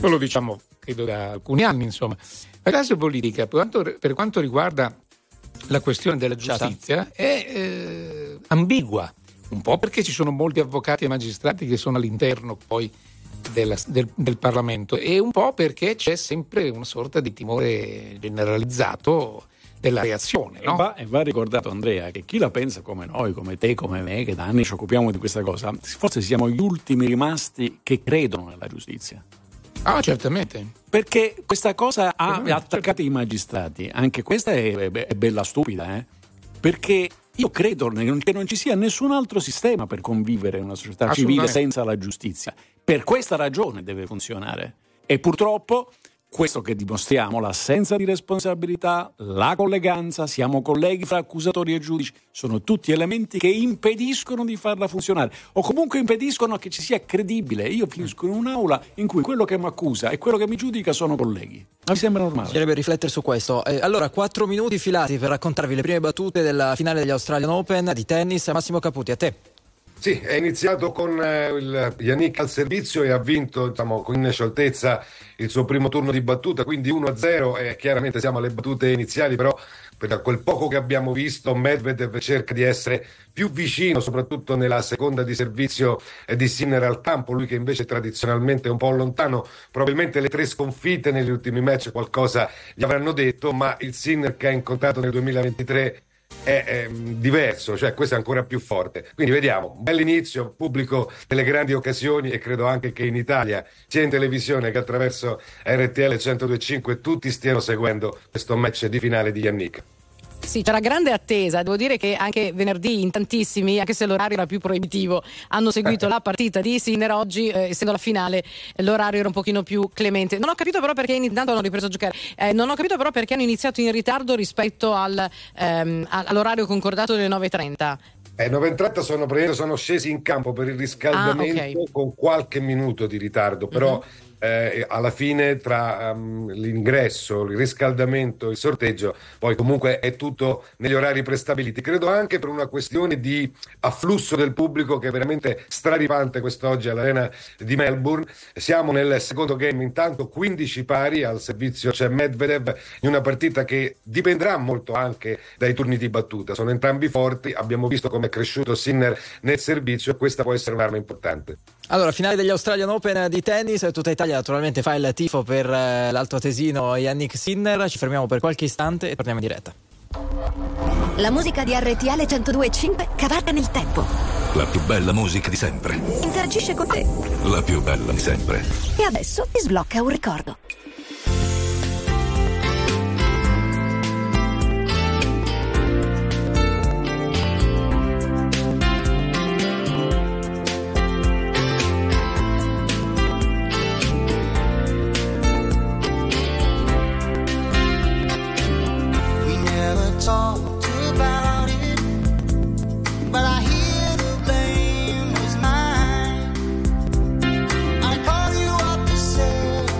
noi lo diciamo credo da alcuni anni, insomma, la classe politica per quanto, per quanto riguarda la questione della giustizia è eh, ambigua, un po' perché ci sono molti avvocati e magistrati che sono all'interno poi della, del, del Parlamento, e un po' perché c'è sempre una sorta di timore generalizzato della reazione, no? E va, e va ricordato, Andrea, che chi la pensa come noi, come te, come me, che da anni ci occupiamo di questa cosa, forse siamo gli ultimi rimasti che credono nella giustizia. Ah, certamente. Perché questa cosa ha attaccato i magistrati. Anche questa è, è bella stupida, eh? Perché io credo che non ci sia nessun altro sistema per convivere in una società civile senza la giustizia. Per questa ragione deve funzionare. E purtroppo questo che dimostriamo, l'assenza di responsabilità, la colleganza, siamo colleghi fra accusatori e giudici, sono tutti elementi che impediscono di farla funzionare, o comunque impediscono che ci sia credibile. Io finisco in un'aula in cui quello che mi accusa e quello che mi giudica sono colleghi. Ma mi sembra normale. Bisognerebbe riflettere su questo. Eh, allora, quattro minuti filati per raccontarvi le prime battute della finale degli Australian Open di tennis. Massimo Caputi, a te. Sì, è iniziato con eh, il Jannik al servizio e ha vinto, diciamo, con scioltezza il suo primo turno di battuta, quindi uno a zero. E chiaramente siamo alle battute iniziali, però per quel poco che abbiamo visto Medvedev cerca di essere più vicino, soprattutto nella seconda di servizio di Sinner al campo, lui che invece tradizionalmente è un po' lontano. Probabilmente le tre sconfitte negli ultimi match qualcosa gli avranno detto, ma il Sinner che ha incontrato nel duemilaventitré È, è diverso, cioè questo è ancora più forte. Quindi vediamo, un bell'inizio, pubblico delle grandi occasioni, e credo anche che in Italia, sia in televisione che attraverso R T L centodue e cinque, tutti stiano seguendo questo match di finale di Jannik. Sì, c'era grande attesa, devo dire che anche venerdì in tantissimi, anche se l'orario era più proibitivo, hanno seguito la partita di Sinner. Oggi, eh, essendo la finale, l'orario era un pochino più clemente. Non ho capito però perché intanto hanno ripreso a giocare, eh, non ho capito però perché hanno iniziato in ritardo rispetto al, ehm, all'orario concordato delle nove e trenta. Eh, nove e trenta sono, sono scesi in campo per il riscaldamento, ah, okay. con qualche minuto di ritardo, però... Mm-hmm. Eh, alla fine tra um, l'ingresso, il riscaldamento, il sorteggio, poi comunque è tutto negli orari prestabiliti, credo anche per una questione di afflusso del pubblico che è veramente straripante quest'oggi all'arena di Melbourne. Siamo nel secondo game, intanto quindici pari, al servizio c'è Medvedev, in una partita che dipenderà molto anche dai turni di battuta, sono entrambi forti, abbiamo visto come è cresciuto Sinner nel servizio e questa può essere un'arma importante. Allora, finale degli Australian Open di tennis, tutta Italia naturalmente fa il tifo per eh, l'altoatesino Jannik Sinner. Ci fermiamo per qualche istante e torniamo in diretta. La musica di R T L centodue e cinque cavalca nel tempo. La più bella musica di sempre. Interagisce con te. La più bella di sempre. E adesso ti sblocca un ricordo.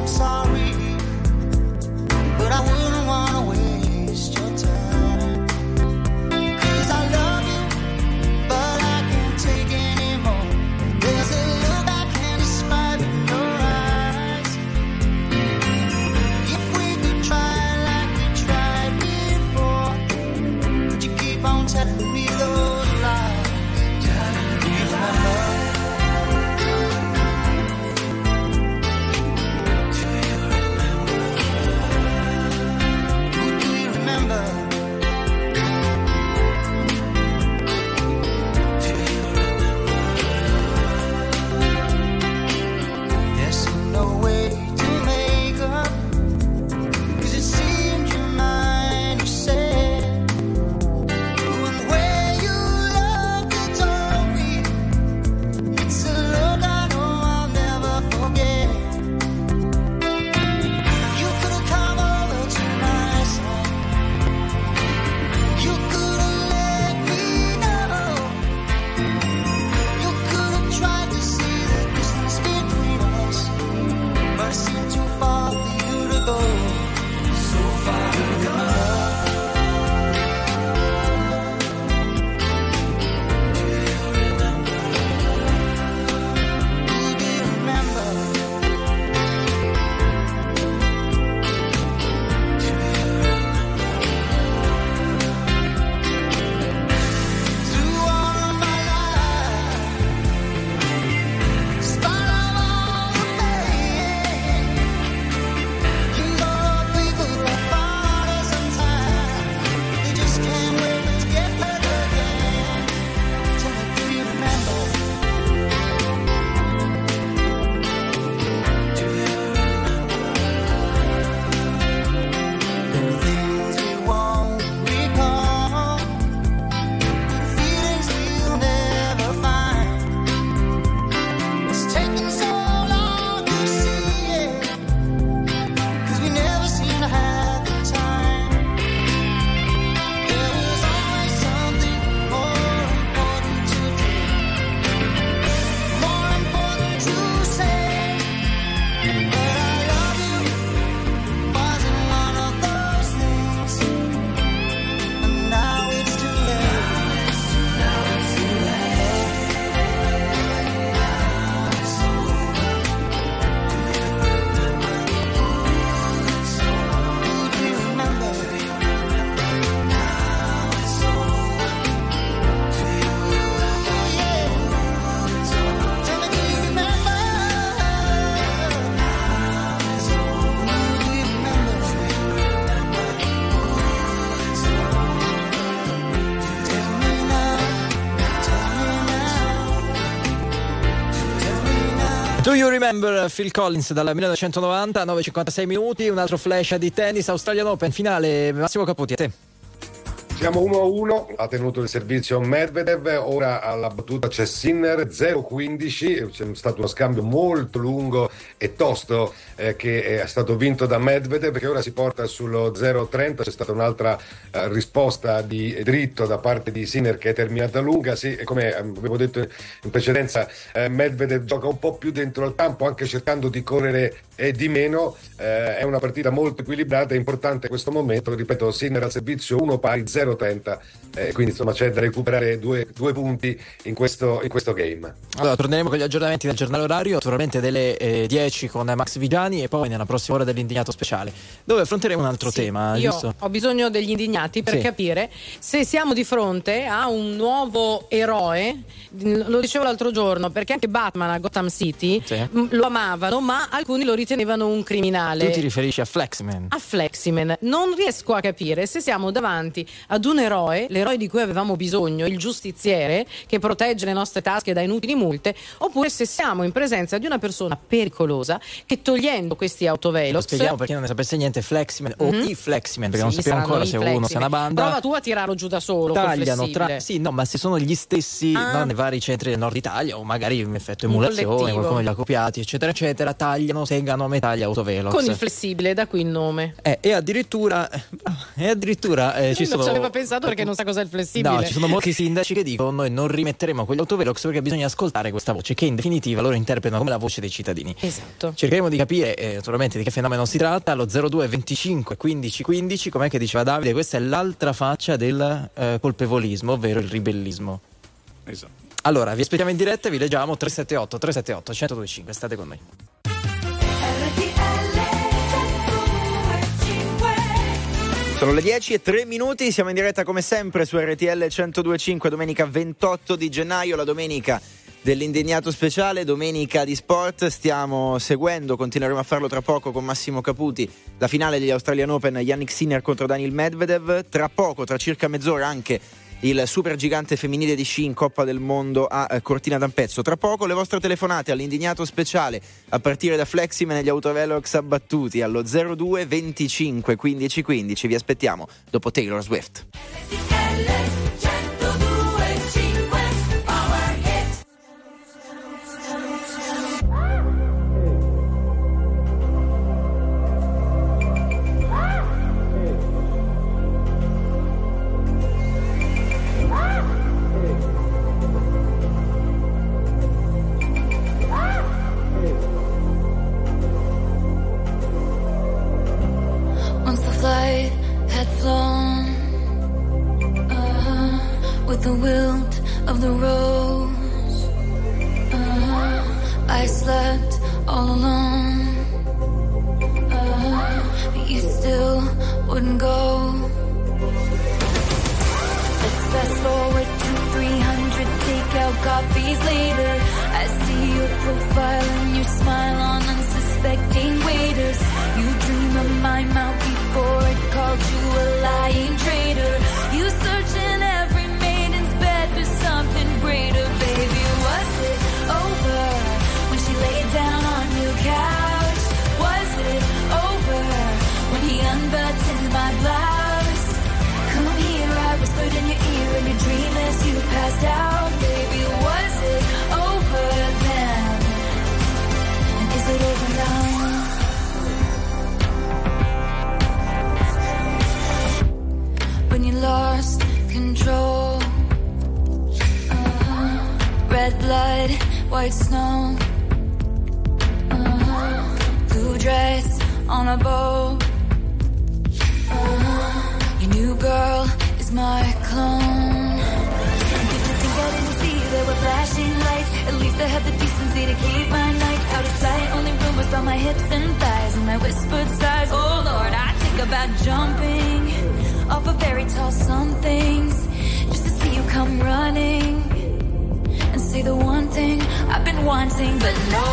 Sorry. Do You Remember Phil Collins dal millenovecentonovanta, nove e cinquantasei minuti, un altro flash di tennis, Australian Open, finale, Massimo Caputi, a te. Siamo uno a uno, ha tenuto il servizio Medvedev, ora alla battuta c'è Sinner, zero a quindici, c'è stato uno scambio molto lungo e tosto eh, che è stato vinto da Medvedev, che ora si porta sullo zero a trenta, c'è stata un'altra eh, risposta di dritto da parte di Sinner che è terminata lunga, sì, come avevo detto in precedenza eh, Medvedev gioca un po' più dentro al campo, anche cercando di correre e di meno, eh, è una partita molto equilibrata, è importante in questo momento, ripeto, Sinner al servizio uno pari zero trenta, eh, quindi insomma c'è da recuperare due, due punti in questo, in questo game. Allora torneremo con gli aggiornamenti del giornale orario, naturalmente delle eh, dieci con Max Vigiani e poi nella prossima ora dell'Indignato Speciale, dove affronteremo un altro sì, tema. Io giusto? Ho bisogno degli indignati per sì. capire se siamo di fronte a un nuovo eroe, lo dicevo l'altro giorno, perché anche Batman a Gotham City sì. m- lo amavano, ma alcuni lo ritenevano un criminale. Tu ti riferisci a Fleximan? A Fleximan. Non riesco a capire se siamo davanti a ad un eroe, l'eroe di cui avevamo bisogno, il giustiziere che protegge le nostre tasche da inutili multe, oppure se siamo in presenza di una persona pericolosa che, togliendo questi autovelox, spieghiamo perché non ne sapesse niente Fleximan mm-hmm. o i Fleximan, perché sì, non sappiamo ancora se Fleximan. Uno sia una banda, prova tu a tirarlo giù da solo, tagliano tra sì no ma se sono gli stessi ah. no, nei vari centri del nord Italia o magari in effetto emulazione, qualcuno li ha copiati eccetera eccetera, tagliano, segano a metà gli autovelox con il flessibile, da qui il nome eh, e addirittura e addirittura eh, ci sono pensato perché non sa cos'è il flessibile. No, ci sono molti sindaci che dicono noi non rimetteremo quegli autovelox perché bisogna ascoltare questa voce che in definitiva loro interpretano come la voce dei cittadini. Esatto. Cercheremo di capire eh, naturalmente di che fenomeno si tratta. Lo zero due venticinque quindici quindici, com'è che diceva Davide, questa è l'altra faccia del eh, colpevolismo, ovvero il ribellismo. Esatto. Allora, vi aspettiamo in diretta e vi leggiamo tre sette otto tre sette otto uno zero due cinque. State con noi. Sono le dieci e tre minuti, siamo in diretta come sempre su R T L centodue e cinque, domenica ventotto di gennaio, la domenica dell'Indignato Speciale, domenica di sport. Stiamo seguendo, continueremo a farlo tra poco con Massimo Caputi, la finale degli Australian Open, Jannik Sinner contro Daniel Medvedev, tra poco, tra circa mezz'ora anche il supergigante femminile di sci in Coppa del Mondo a Cortina d'Ampezzo. Tra poco le vostre telefonate all'Indignato Speciale, a partire da Fleximan e gli autovelox abbattuti, allo zero due venticinque quindici quindici. Vi aspettiamo dopo Taylor Swift. The wilt of the rose uh-huh. I slept all alone uh-huh. But you still wouldn't go. Let's fast forward to three hundred, take out copies later. I see your profile and your smile on unsuspecting waiters. You dream of my mouth before it called you a lying traitor. You search in every something greater, baby. Was it over when she laid down on your couch? Was it over when he unbuttoned my blouse? Come here, I whispered in your ear in your dream as you passed out, baby. Was it over then? And is it over now? When you lost control. Red blood, white snow uh-huh. Blue dress on a bow uh-huh. Your new girl is my clone. And did you think I didn't see there were flashing lights? At least I had the decency to keep my nights out of sight. Only rumors about my hips and thighs and my whispered sighs. Oh Lord, I think about jumping off a very tall somethings just to see you come running. Say the one thing I've been wanting, but no.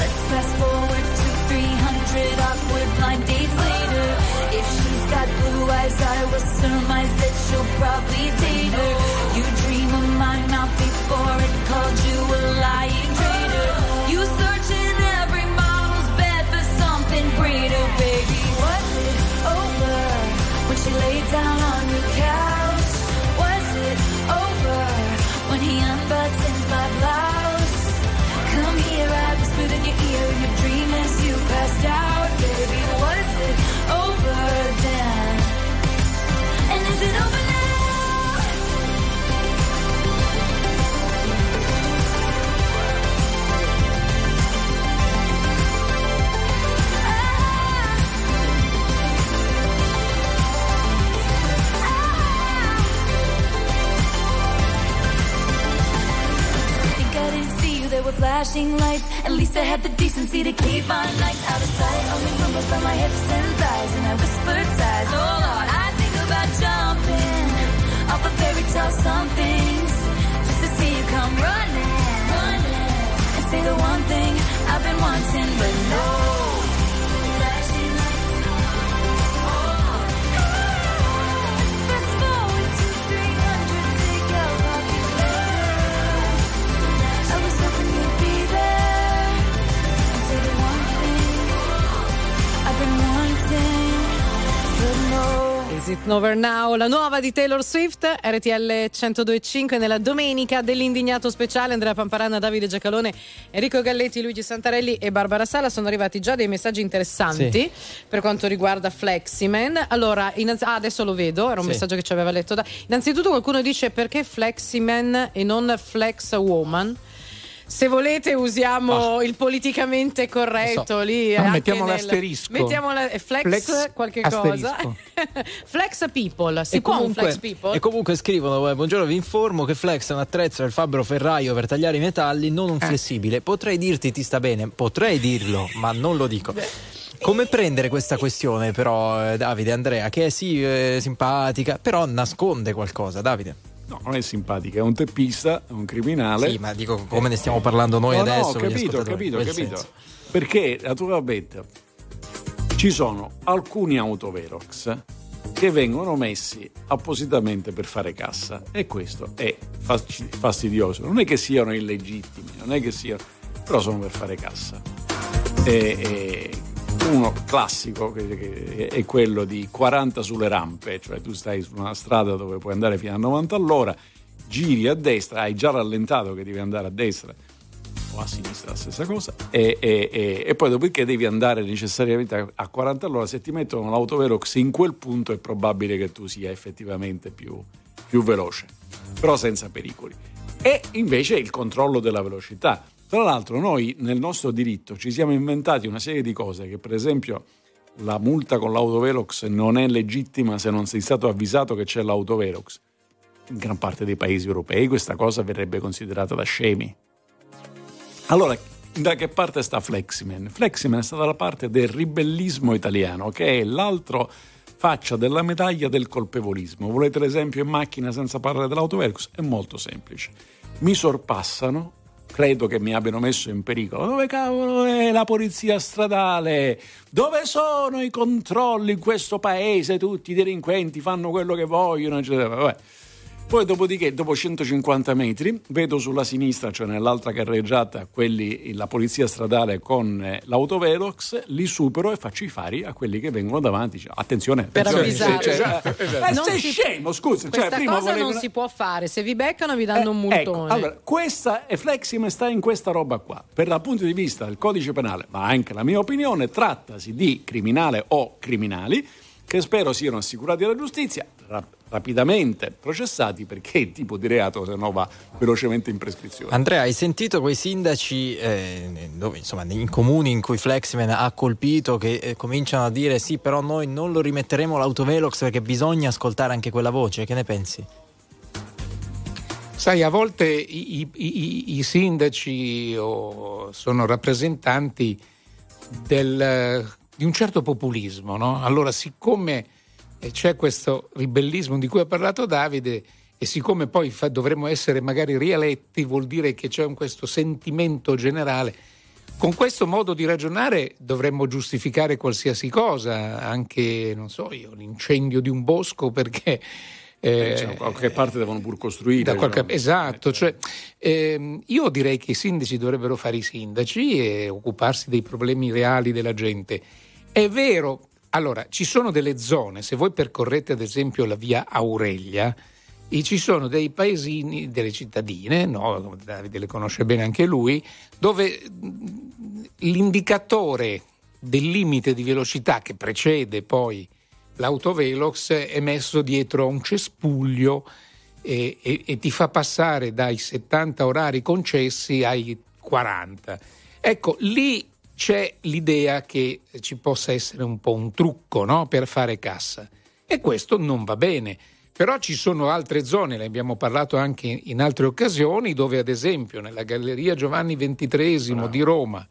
Let's fast forward to three hundred awkward blind dates later. If she's got blue eyes, I will surmise that she'll probably date her. You dream of my mouth before it called you a lying traitor. You searching. flashing lights. At least I had the decency to keep my nights out of sight. Only rumbles from my hips and thighs, and I whispered sighs. Oh Lord, I think about jumping off a fairy tale somethings, just to see you come running, running and say the one thing I've been wanting, but no. Is it over now? La nuova di Taylor Swift, R T L centodue e cinque nella domenica dell'Indignato Speciale. Andrea Pamparana, Davide Giacalone, Enrico Galletti, Luigi Santarelli e Barbara Sala. Sono arrivati già dei messaggi interessanti, sì, per quanto riguarda Fleximan. Allora, innanz- ah, adesso lo vedo, era un sì. messaggio che ci aveva letto. Da- innanzitutto qualcuno dice perché Fleximan e non Flex Woman? Se volete usiamo oh. il politicamente corretto, so. lì no, mettiamo nel, l'asterisco, mettiamo la, flex, flex qualche asterisco. cosa flex people si e può comunque, un flex people. E comunque scrivono: buongiorno, vi informo che flex è un attrezzo del fabbro ferraio per tagliare i metalli, non un flessibile. Potrei dirti ti sta bene, potrei dirlo ma non lo dico. Beh, come prendere questa questione però, eh, Davide? Andrea che è sì eh, simpatica, però nasconde qualcosa. Davide? No, non è simpatica, è un teppista, è un criminale. Sì, ma dico, come ne stiamo parlando noi no, adesso? No, ho capito, ho capito, ho capito. Perché naturalmente ci sono alcuni autovelox che vengono messi appositamente per fare cassa, e questo è fastidioso. Non è che siano illegittimi, non è che siano, però sono per fare cassa. E, e uno classico che è quello di quaranta sulle rampe, cioè tu stai su una strada dove puoi andare fino a novanta all'ora, giri a destra, hai già rallentato che devi andare a destra o a sinistra, la stessa cosa, e, e, e, e poi dopodiché devi andare necessariamente a quaranta all'ora. Se ti mettono l'autovelox in quel punto è probabile che tu sia effettivamente più, più veloce, però senza pericoli. E invece il controllo della velocità. Tra l'altro noi nel nostro diritto ci siamo inventati una serie di cose, che per esempio la multa con l'autovelox non è legittima se non sei stato avvisato che c'è l'autovelox. In gran parte dei paesi europei questa cosa verrebbe considerata da scemi. Allora, da che parte sta Fleximan? Fleximan è stata dalla parte del ribellismo italiano, che è l'altro faccia della medaglia del colpevolismo. Volete l'esempio in macchina senza parlare dell'autovelox? È molto semplice. Mi sorpassano, credo che mi abbiano messo in pericolo. Dove cavolo è la polizia stradale? Dove sono i controlli in questo paese? Tutti i delinquenti fanno quello che vogliono, eccetera. Vabbè. Poi dopodiché, dopo centocinquanta metri, vedo sulla sinistra, cioè nell'altra carreggiata, quelli, la polizia stradale con l'autovelox, li supero e faccio i fari a quelli che vengono davanti. Cioè, attenzione, per avvisare. Cioè, esatto, esatto. Ma sei si... scemo, scusa. Questa cioè, prima cosa volevo... non si può fare, se vi beccano vi danno eh, un multone. Ecco, allora, questa è Fleximan, sta in questa roba qua. Per dal punto di vista del codice penale, ma anche la mia opinione, trattasi di criminale o criminali, che spero siano assicurati alla giustizia, rap- rapidamente processati, perché il tipo di reato se no va velocemente in prescrizione. Andrea, hai sentito quei sindaci eh, dove, insomma, in comuni in cui Fleximan ha colpito, che eh, cominciano a dire sì, però noi non lo rimetteremo l'autovelox perché bisogna ascoltare anche quella voce? Che ne pensi? Sai, a volte i, i, i, i sindaci oh, sono rappresentanti del... di un certo populismo, no? Allora, siccome c'è questo ribellismo di cui ha parlato Davide, e siccome poi fa, dovremo essere magari rieletti, vuol dire che c'è un, questo sentimento generale. Con questo modo di ragionare dovremmo giustificare qualsiasi cosa, anche, non so io, l'incendio di un bosco, perché eh, cioè, da qualche parte devono pur costruire. Da qualche, cioè. Esatto, cioè, ehm, io direi che i sindaci dovrebbero fare i sindaci e occuparsi dei problemi reali della gente. È vero, allora, ci sono delle zone, se voi percorrete ad esempio la via Aurelia, e ci sono dei paesini, delle cittadine, no, Davide le conosce bene anche lui, dove l'indicatore del limite di velocità che precede poi l'autovelox è messo dietro a un cespuglio e, e, e ti fa passare dai settanta orari concessi ai quaranta. Ecco, lì c'è l'idea che ci possa essere un po' un trucco, no? Per fare cassa, e questo non va bene, Però ci sono altre zone, ne abbiamo parlato anche in altre occasioni, dove ad esempio nella Galleria Giovanni ventitreesimo no. di Roma,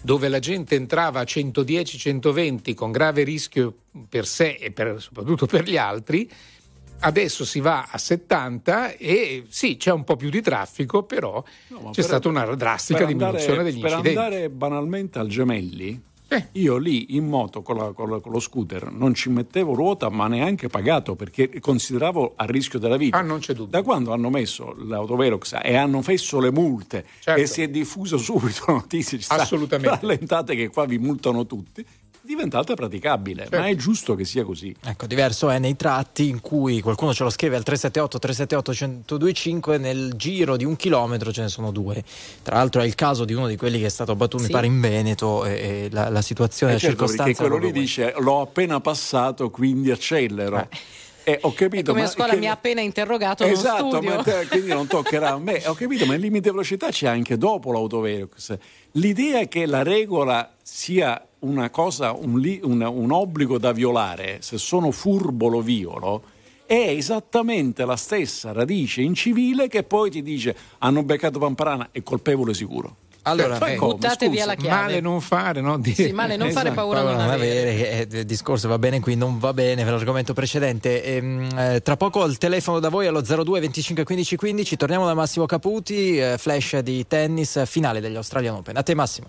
dove la gente entrava a centodieci centoventi con grave rischio per sé e per, soprattutto per gli altri, adesso si va a settanta e sì, c'è un po' più di traffico, però no, c'è per stata una drastica diminuzione andare, degli per incidenti. Per andare banalmente al Gemelli, eh. io lì in moto con, la, con, la, con lo scooter non ci mettevo ruota, ma neanche pagato, perché consideravo a rischio della vita. Ah, non c'è dubbio. Da quando hanno messo l'autovelox e hanno messo le multe, certo. e si è diffuso subito la notizia, ci assolutamente rallentate che qua vi multano tutti, diventata praticabile, certo. ma è giusto che sia così. Ecco, diverso è nei tratti in cui qualcuno ce lo scrive al tre sette otto tre sette otto uno zero due cinque, nel giro di un chilometro ce ne sono due. Tra l'altro è il caso di uno di quelli che è stato abbattuto, sì. mi pare in Veneto, e, e la, la situazione, la certo, circostanza, perché quello lì dice l'ho appena passato quindi accelero. Eh. Eh, ho capito, come ma la scuola che... mi ha appena interrogato, esatto, uno studio. Ma te, quindi non toccherà a me, ho capito, ma il limite di velocità c'è anche dopo l'autovelox. L'idea che la regola sia una cosa, un, li, un, un obbligo da violare, se sono furbo lo violo, è esattamente la stessa radice incivile che poi ti dice hanno beccato Pamparana, è colpevole sicuro. Allora, eh, come, buttate scusa, via la chiave. Male non fare, no? Di... Sì, male non esatto. fare, paura non avere. avere. Il discorso va bene qui, non va bene per l'argomento precedente. Ehm, eh, tra poco il telefono da voi allo zero due venticinque quindici quindici. Torniamo da Massimo Caputi, eh, flash di tennis, finale degli Australian Open. A te, Massimo.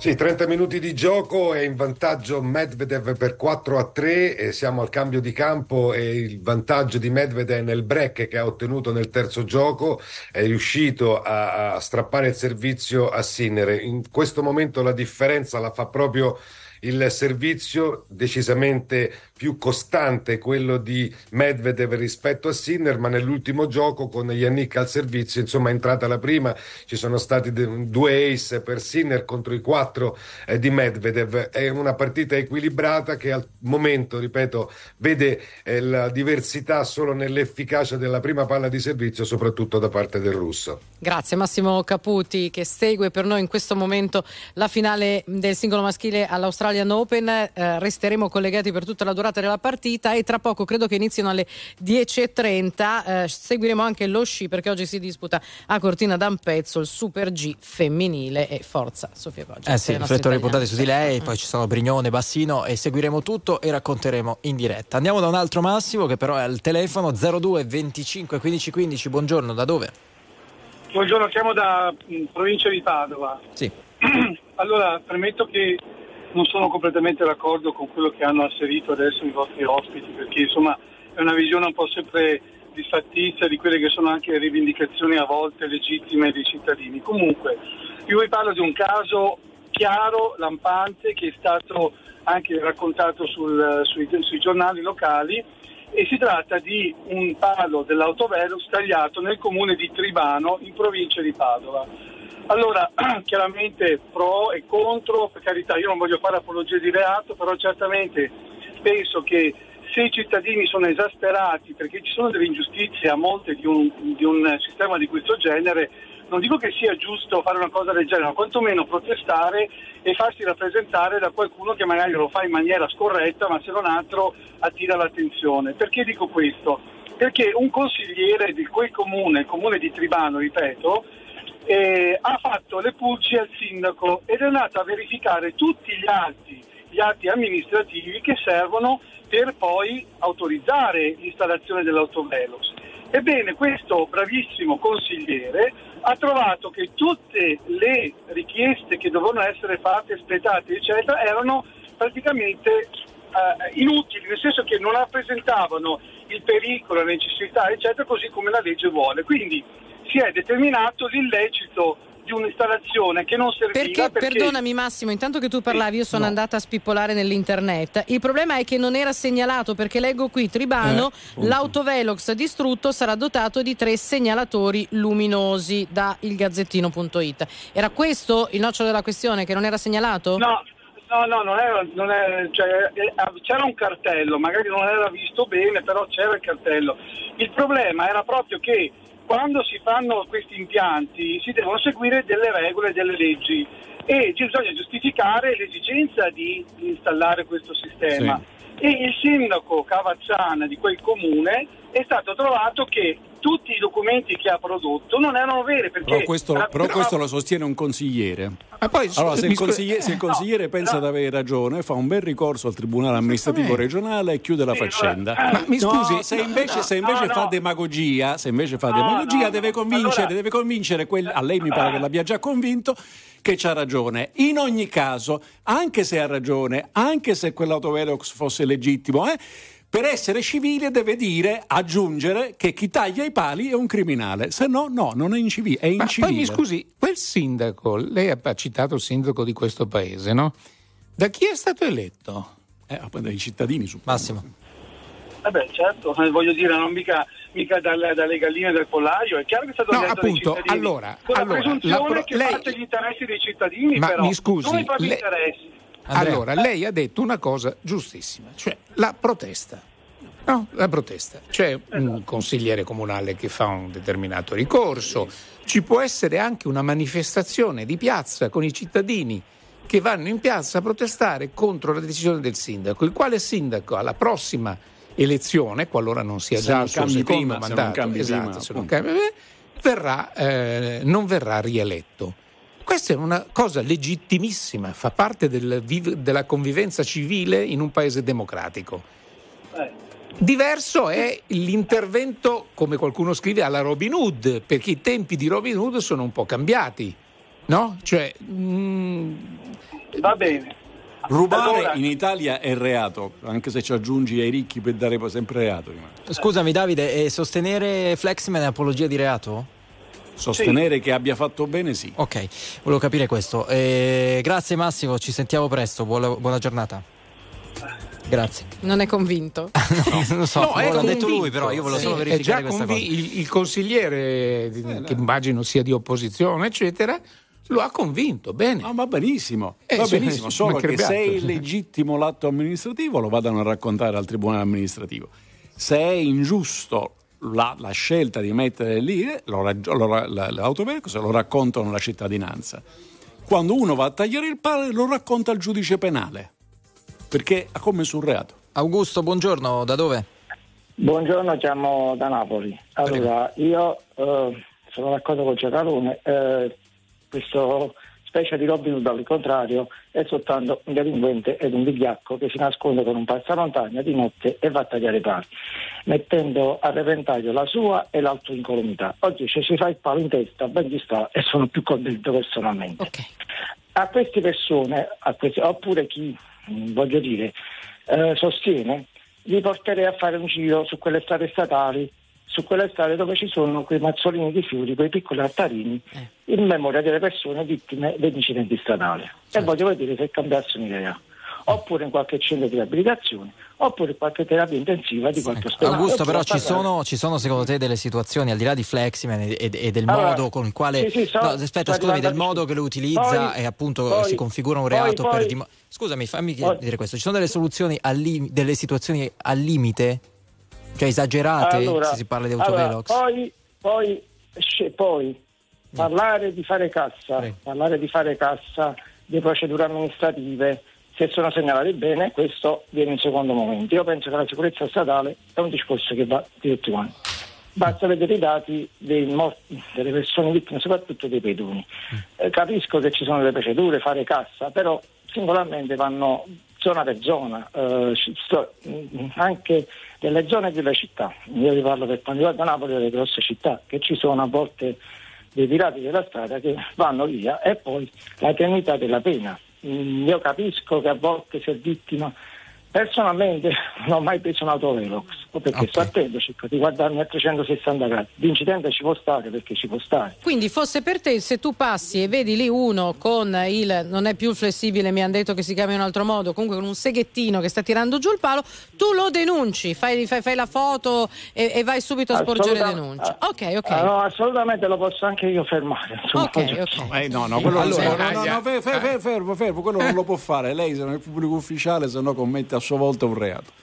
Sì, trenta minuti di gioco, è in vantaggio Medvedev per quattro a tre, e siamo al cambio di campo e il vantaggio di Medvedev nel break che ha ottenuto nel terzo gioco, è riuscito a, a strappare il servizio a Sinner. In questo momento la differenza la fa proprio il servizio, decisamente più costante quello di Medvedev rispetto a Sinner, ma nell'ultimo gioco con Jannik al servizio, insomma è entrata la prima, ci sono stati due ace per Sinner contro i quattro eh, di Medvedev. È una partita equilibrata che al momento, ripeto, vede eh, la diversità solo nell'efficacia della prima palla di servizio, soprattutto da parte del russo. Grazie Massimo Caputi, che segue per noi in questo momento la finale del singolo maschile all'Australia Australian Open. Eh, resteremo collegati per tutta la durata della partita e tra poco, credo che inizino alle dieci e trenta, eh, seguiremo anche lo sci, perché oggi si disputa a Cortina d'Ampezzo il Super G femminile, e forza Sofia Goggia. Eh sì, riflettori puntati su di lei, poi ci sono Brignone, Bassino, e seguiremo tutto e racconteremo in diretta. Andiamo da un altro Massimo che però è al telefono, zero due venticinque quindici quindici. Buongiorno, da dove? Buongiorno, siamo da mh, provincia di Padova. Sì. Allora, premetto che non sono completamente d'accordo con quello che hanno asserito adesso i vostri ospiti, perché insomma è una visione un po' sempre disfattizia di quelle che sono anche rivendicazioni a volte legittime dei cittadini. Comunque io vi parlo di un caso chiaro, lampante, che è stato anche raccontato sul, sui, sui giornali locali, e si tratta di un palo dell'autovelox tagliato nel comune di Tribano in provincia di Padova. Allora, chiaramente pro e contro, per carità, io non voglio fare apologia di reato, però certamente penso che se i cittadini sono esasperati perché ci sono delle ingiustizie a monte di un, di un sistema di questo genere, non dico che sia giusto fare una cosa del genere, ma quantomeno protestare e farsi rappresentare da qualcuno che magari lo fa in maniera scorretta, ma se non altro attira l'attenzione. Perché dico questo? Perché un consigliere di quel comune, il comune di Tribano, ripeto, Eh, ha fatto le pulce al sindaco ed è andato a verificare tutti gli atti, gli atti amministrativi che servono per poi autorizzare l'installazione dell'autovelox. Ebbene, questo bravissimo consigliere ha trovato che tutte le richieste che dovevano essere fatte, spettate, eccetera, erano praticamente eh, inutili, nel senso che non rappresentavano il pericolo, la necessità, eccetera, così come la legge vuole. Quindi si è determinato l'illecito di un'installazione che non serviva. Perché, perché... perdonami Massimo, intanto che tu parlavi io sono no. andata a spippolare nell'internet. Il problema è che non era segnalato, perché leggo qui Tribano, eh, l'autovelox distrutto sarà dotato di tre segnalatori luminosi, da il gazzettino punto it. Era questo il nocciolo della questione, che non era segnalato? No. No, no, non era, non era, cioè, c'era un cartello, magari non era visto bene, però c'era il cartello. Il problema era proprio che quando si fanno questi impianti si devono seguire delle regole e delle leggi, e bisogna giustificare l'esigenza di installare questo sistema. Sì. E il sindaco Cavazzana di quel comune è stato trovato che tutti i documenti che ha prodotto non erano veri, perché però questo, la, però questo la... lo sostiene un consigliere. Ah, poi, allora, se, il consigliere, se il consigliere no, pensa no. di avere ragione, fa un bel ricorso al Tribunale Amministrativo regionale e chiude la sì, faccenda. Allora, ma mi no, scusi, se invece, se invece no, fa no. demagogia, se invece fa no, demagogia, no. deve convincere, allora, deve convincere quel, a lei mi pare che l'abbia già convinto che c'ha ragione. In ogni caso, anche se ha ragione, anche se quell'autovelox fosse legittimo, eh, per essere civile deve dire, aggiungere, che chi taglia i pali è un criminale, se no no, non è incivile, è incivile. Ma poi mi scusi, quel sindaco, lei ha citato il sindaco di questo paese, no? Da chi è stato eletto? Eh, dai cittadini, suppongo. Massimo. Vabbè, certo, voglio dire, non mica mica dalle, dalle galline del pollaio, è chiaro che è stato no, eletto dai cittadini. Allora, con allora, la presunzione la pro- che lei... faccia gli interessi dei cittadini, ma però mi scusi, non mi fa gli le... interessi. Andrea. Allora, lei ha detto una cosa giustissima, cioè la protesta. No, la protesta. C'è un consigliere comunale che fa un determinato ricorso, ci può essere anche una manifestazione di piazza con i cittadini che vanno in piazza a protestare contro la decisione del sindaco, il quale sindaco alla prossima elezione, qualora non sia già il suo secondo mandato, esatto, se non cambia, verrà, eh, non verrà rieletto. Questa è una cosa legittimissima, fa parte del viv- della convivenza civile in un paese democratico. Diverso è l'intervento, come qualcuno scrive, alla Robin Hood, perché i tempi di Robin Hood sono un po' cambiati, no? Cioè, mm, va bene. Rubare allora... in Italia è reato, anche se ci aggiungi ai ricchi per dare sempre reato. Scusami Davide, è sostenere Fleximan è apologia di reato? Sostenere sì. che abbia fatto bene, sì. Ok, volevo capire questo. Eh, grazie Massimo, ci sentiamo presto. Buona, buona giornata. Grazie. Non è convinto? no, non lo so, no, l'ha detto lui, però io volevo sì, solo verificare questa conv- cosa. Il, il consigliere, eh, che no. immagino sia di opposizione, eccetera, lo ha convinto, bene. Ah, va benissimo, eh, va benissimo. Solo che se è illegittimo l'atto amministrativo lo vadano a raccontare al Tribunale Amministrativo. Se è ingiusto La, la scelta di mettere lì lo, lo, la, l'autovelox lo raccontano la cittadinanza. Quando uno va a tagliare il palo lo racconta il giudice penale perché ha commesso un reato. Augusto, buongiorno, da dove? Buongiorno, siamo da Napoli. Allora, Prego. io eh, sono d'accordo con Giacalone, eh, questo specie di Robin Hood al contrario è soltanto un delinquente ed un vigliacco che si nasconde con un passamontagna di notte e va a tagliare i pali, mettendo a repentaglio la sua e l'altra incolumità. Oggi se si fa il palo in testa, ben ci sta, e sono più contento personalmente. Okay. A queste persone, a queste, oppure chi, mh, voglio dire, eh, sostiene, li porterei a fare un giro su quelle strade statali, su quelle strade dove ci sono quei mazzolini di fiori, quei piccoli altarini, eh. in memoria delle persone vittime degli incidenti stradali. Certo. E voglio vedere se cambiasse un'idea. Oppure in qualche centro di riabilitazione, oppure in qualche terapia intensiva di qualche ospedale. Augusto, però ci sono, ci sono secondo te delle situazioni, al di là di Fleximan e, e del allora, modo con il quale sì, sì, so, no, aspetta, scusami, del modo che lo utilizza poi, e appunto poi, si configura un reato poi, per dim- Scusami, fammi poi, dire questo. Ci sono delle soluzioni al lim- delle situazioni al limite? Cioè esagerate allora, se si parla di autovelox? Allora, poi poi poi parlare di fare cassa, eh. parlare di fare cassa, di procedure amministrative se sono segnalati bene, questo viene in secondo momento. Io penso che la sicurezza statale è un discorso che va di tutti quanti. Basta vedere i dati dei morti, delle persone vittime, soprattutto dei pedoni. Eh, capisco che ci sono le procedure, fare cassa, però singolarmente vanno zona per zona, eh, anche delle zone delle città. Io vi parlo per quanto riguarda Napoli, delle grosse città, che ci sono a volte dei pirati della strada che vanno via e poi la tenuità della pena. Io capisco che a volte si è vittima, personalmente non ho mai preso un autovelox perché okay. sto attento, cerco di guardarmi a trecentosessanta gradi, l'incidente ci può stare perché ci può stare. Quindi fosse per te, se tu passi e vedi lì uno con il, non è più flessibile, mi hanno detto che si chiama in un altro modo, comunque con un seghettino che sta tirando giù il palo, tu lo denunci, fai, fai, fai la foto e, e vai subito a sporgere denuncia. Ok, ok. Uh, no, assolutamente lo posso anche io fermare. Insomma. Ok, ok. Eh, no, no, quello allora, non, no, no, no, fer, fer, fer, fermo, fermo, quello non lo può fare, lei se non è pubblico ufficiale, se no commette a sua volta un reato.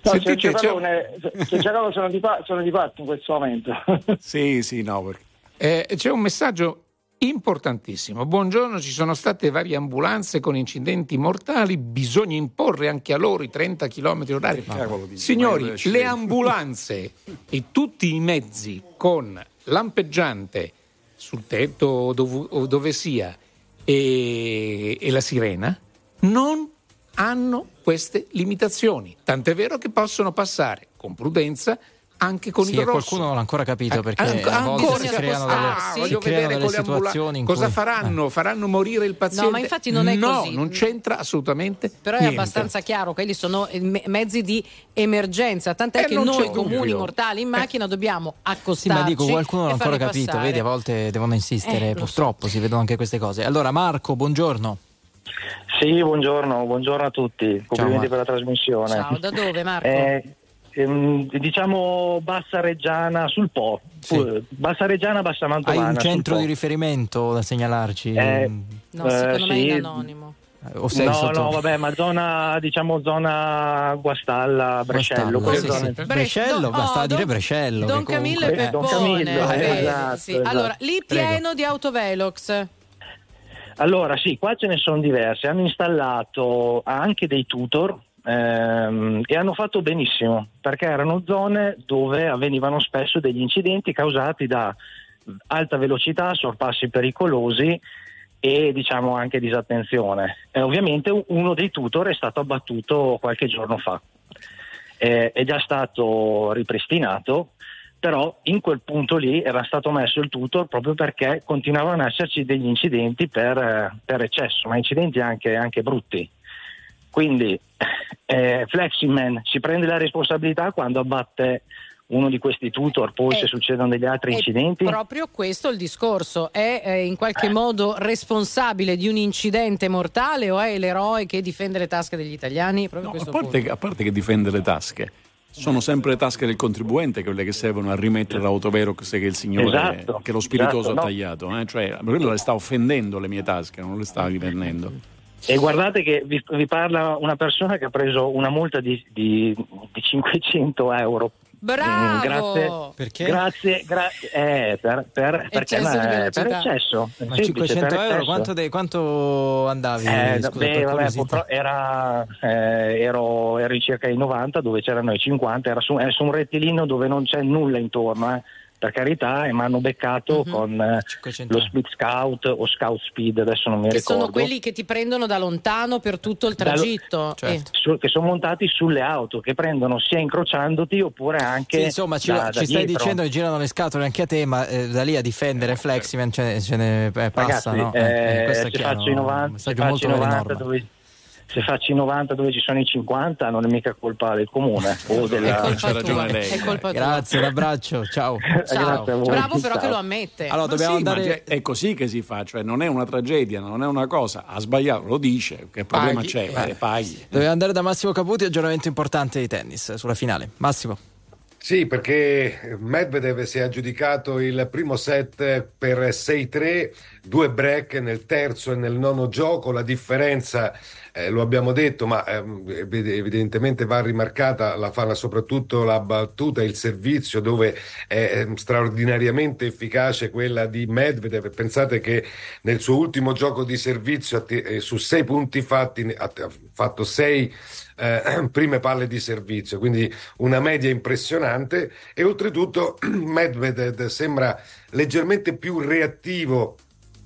No, se c'è Giacalone sono di parte in questo momento. Sì, sì, no. Perché... Eh, c'è un messaggio importantissimo. Buongiorno, ci sono state varie ambulanze con incidenti mortali, bisogna imporre anche a loro i trenta chilometri orari. Signori, le ambulanze e tutti i mezzi con lampeggiante sul tetto o dove, o dove sia e, e la sirena non hanno queste limitazioni, tant'è vero che possono passare con prudenza anche con sì, il rosso. Qualcuno non l'ha ancora capito, perché An- a volte ancora si creano delle, ah, si voglio creano vedere delle situazioni in cosa cui... faranno? Eh. Faranno morire il paziente? No, ma infatti non è no, così. No, non c'entra assolutamente Però niente. È abbastanza chiaro che lì sono mezzi di emergenza, tant'è eh, che noi comuni mortali in macchina eh. dobbiamo accostarci. Sì, ma dico, qualcuno non l'ha ancora passare. capito, vedi, a volte devono insistere, eh, purtroppo so. si vedono anche queste cose. Allora Marco, buongiorno. Sì, buongiorno, buongiorno a tutti. Complimenti Ciao, per la trasmissione. Ciao, da dove Marco? Eh, diciamo bassa reggiana sul Po, sì. bassa reggiana, bassa mantovana. Hai un centro di riferimento da segnalarci? Eh, no, secondo eh, me sì. è in anonimo. O sei no, sotto... no, vabbè, ma zona, diciamo zona Guastalla, Brescello. Guastalla, sì, zone... sì. Brescello, basta oh, dire Don, Brescello. Don Camillo e eh, Don Camillo, eh, eh, esatto, sì. esatto. Allora, lì pieno Prego. di autovelox. Allora sì, qua ce ne sono diverse. Hanno installato anche dei tutor. E hanno fatto benissimo, perché erano zone dove avvenivano spesso degli incidenti causati da alta velocità, sorpassi pericolosi e diciamo anche disattenzione. E ovviamente uno dei tutor è stato abbattuto qualche giorno fa, e, è già stato ripristinato, però in quel punto lì era stato messo il tutor proprio perché continuavano ad esserci degli incidenti per, per eccesso, ma incidenti anche, anche brutti. Quindi eh, Fleximan si prende la responsabilità quando abbatte uno di questi tutor, poi eh, se succedono degli altri incidenti? Proprio questo il discorso, è eh, in qualche eh. modo responsabile di un incidente mortale o è l'eroe che difende le tasche degli italiani? No, a, parte che, a parte che difende le tasche, sono sempre le tasche del contribuente quelle che servono a rimettere l'autovelox che il signore esatto, che lo spiritoso esatto, no. ha tagliato, eh? Cioè quello le sta offendendo le mie tasche, non le sta riprendendo. E guardate che vi, vi parla una persona che ha preso una multa di, di, di cinquecento euro. Bravo! Mm, grazie, perché? Grazie, grazie eh, per, per, perché, eccesso ma, per eccesso. Ma semplice, cinquecento euro quanto, de, quanto andavi? Eh, scusa, beh, vabbè, era, eh, ero, ero in circa i novanta dove c'erano i cinquanta, era su, era su un rettilineo dove non c'è nulla intorno, eh. per carità, e mi hanno beccato mm-hmm. con eh, lo Speed Scout o Scout Speed, adesso non mi che ricordo. Sono quelli che ti prendono da lontano per tutto il tragitto. Lo... Certo. Eh. Su, che sono montati sulle auto, che prendono sia incrociandoti oppure anche sì, insomma, ci, da, ci da stai dietro. Dicendo che girano le scatole anche a te, ma eh, da lì a difendere Fleximan ce, ce ne eh, passa, ragazzi, no? Eh, eh, questo è chiaro, faccio i novanta, se faccio i novanta dove... Se faccio i novanta dove ci sono i cinquanta non è mica colpa del comune o della... è colpa tua, lei. È colpa grazie, un abbraccio, ciao, ciao. Bravo ciao. Però che lo ammette. Allora, dobbiamo sì, andare... È così che si fa, cioè non è una tragedia, non è una cosa, ha sbagliato, lo dice, che problema paghi. C'è, eh. paghi. Dobbiamo andare da Massimo Caputi, aggiornamento importante di tennis sulla finale. Massimo. Sì, perché Medvedev si è aggiudicato il primo set per sei tre, due break nel terzo e nel nono gioco, la differenza eh, lo abbiamo detto, ma eh, evidentemente va rimarcata la fa soprattutto la battuta, il servizio dove è straordinariamente efficace quella di Medvedev. Pensate che nel suo ultimo gioco di servizio eh, su sei punti fatti ha fatto sei Eh, prime palle di servizio, quindi una media impressionante, e oltretutto Medvedev sembra leggermente più reattivo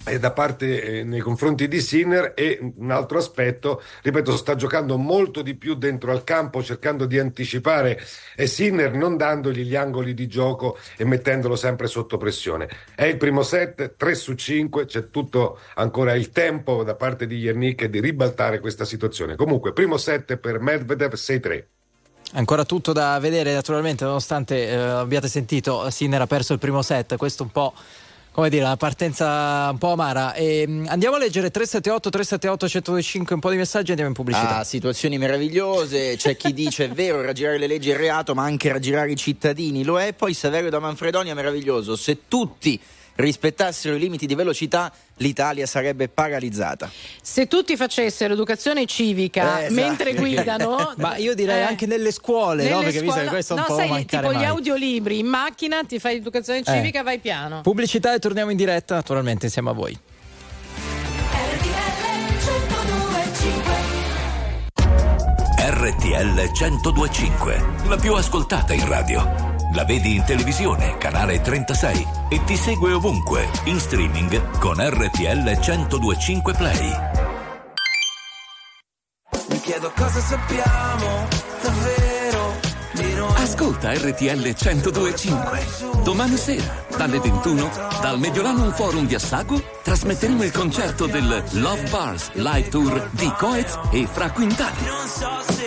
eh, da parte eh, nei confronti di Sinner, e un altro aspetto, ripeto, sta giocando molto di più dentro al campo, cercando di anticipare e Sinner non dandogli gli angoli di gioco e mettendolo sempre sotto pressione. È il primo set, tre su cinque, c'è tutto ancora il tempo da parte di Jannik di ribaltare questa situazione. Comunque primo set per Medvedev, sei tre. Ancora tutto da vedere naturalmente, nonostante eh, abbiate sentito, Sinner ha perso il primo set, questo un po', come dire, una partenza un po' amara. E andiamo a leggere tre sette otto tre sette otto uno zero due cinque, un po' di messaggi, andiamo in pubblicità. Ah, situazioni meravigliose, c'è chi dice è vero, raggirare le leggi è reato, ma anche raggirare i cittadini lo è. Poi Saverio da Manfredonia, meraviglioso, se tutti rispettassero i limiti di velocità, l'Italia sarebbe paralizzata. Se tutti facessero educazione civica eh, esatto. mentre guidano, ma io direi eh. anche nelle scuole, nelle no? Perché scuole... visto che questo è un no, po' sai, mancare tipo mai. Gli audiolibri in macchina, ti fai educazione civica, eh. vai piano. Pubblicità e torniamo in diretta, naturalmente insieme a voi. R T L centodue e cinque, la più ascoltata in radio. La vedi in televisione, canale trentasei, e ti segue ovunque, in streaming con R T L centodue e cinque Play. Mi chiedo cosa sappiamo davvero. Ascolta R T L centodue e cinque. Domani sera, dalle ventuno, dal Mediolanum Forum di Assago, trasmetteremo il concerto del Love Bars Live Tour di Coez e Fra Quintale.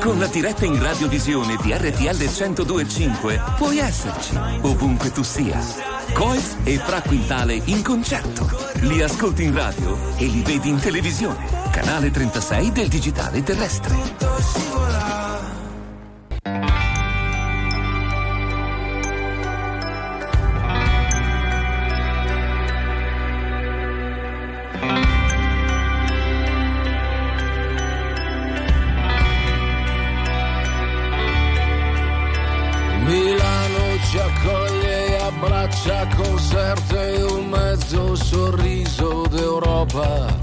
Con la diretta in radiovisione di R T L centodue e cinque puoi esserci, ovunque tu sia. Coez e Fra Quintale in concerto. Li ascolti in radio e li vedi in televisione. Canale trentasei del digitale terrestre. Braccia concerte e un mezzo sorriso d'Europa.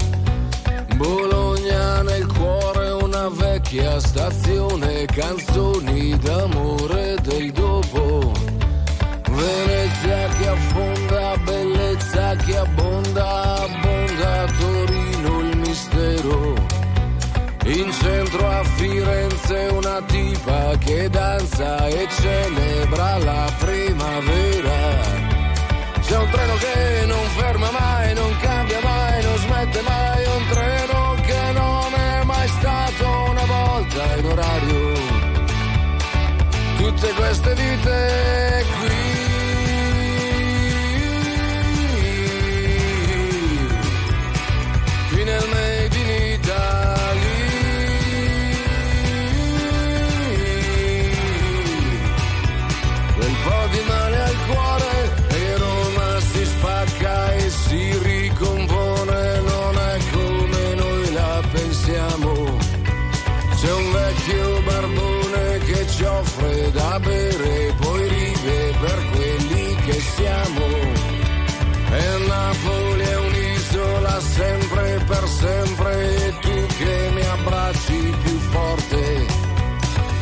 Bologna nel cuore, una vecchia stazione, canzoni d'amore del dopo. Venezia che affonda, bellezza che abbonda, abbonda a Torino il mistero. In centro a Firenze una tipa che danza e celebra la primavera. C'è un treno che non ferma mai, non cambia mai, non smette mai. Un treno che non è mai stato una volta in orario. Tutte queste vite qui. Qui nel Made in Italy. Un po' di male al cuore e Roma si spacca e si ricompone, non è come noi la pensiamo. C'è un vecchio barbone che ci offre da bere, poi ride per quelli che siamo. E Napoli è un'isola sempre per sempre, e tu che mi abbracci più forte,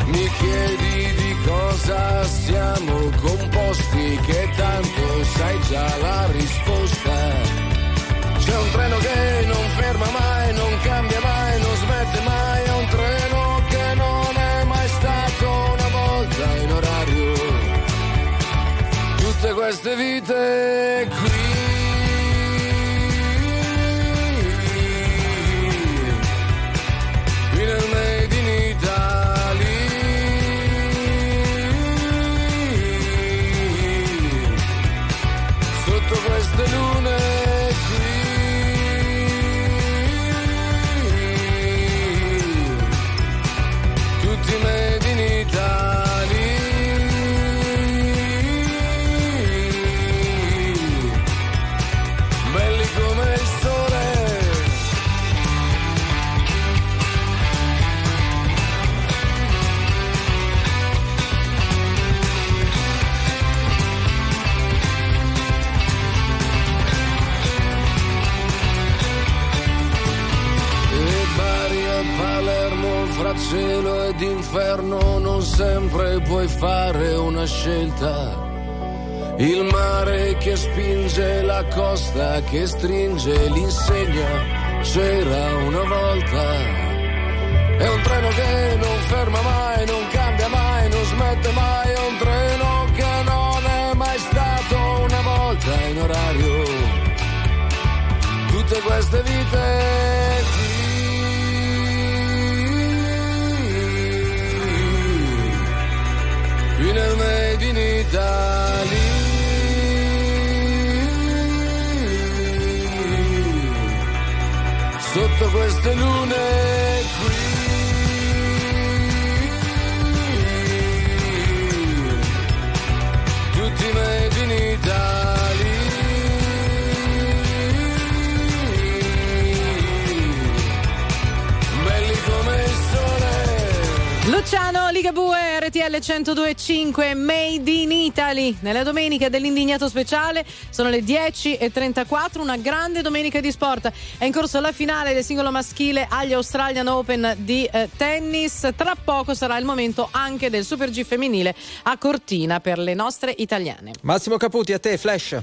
mi chiedi di cosa siamo composti, che tanto sai già la risposta. C'è un treno che non ferma mai, non cambia mai, non smette mai. È un treno che non è mai stato una volta in orario. Tutte queste vite qui. Qui nel Made in Italy. Sotto queste lune qui, tutti made in Italy. Belli come il sole. Palermo, fra cielo ed inferno, non sempre puoi fare una scelta. Il mare che spinge, la costa che stringe, l'insegna c'era una volta. È un treno che non ferma mai, non cambia mai, non smette mai. È un treno che non è mai stato una volta in orario. Tutte queste vite. Qui nel Made in Italy, sotto queste lune qui, tutti Made in Italy. Luciano Ligabue, R T L centodue e cinque, Made in Italy. Nella domenica dell'Indignato Speciale sono le dieci e trentaquattro, una grande domenica di sport. È in corso la finale del singolo maschile agli Australian Open di eh, tennis. Tra poco sarà il momento anche del Super G femminile a Cortina per le nostre italiane. Massimo Caputi, a te, Flash.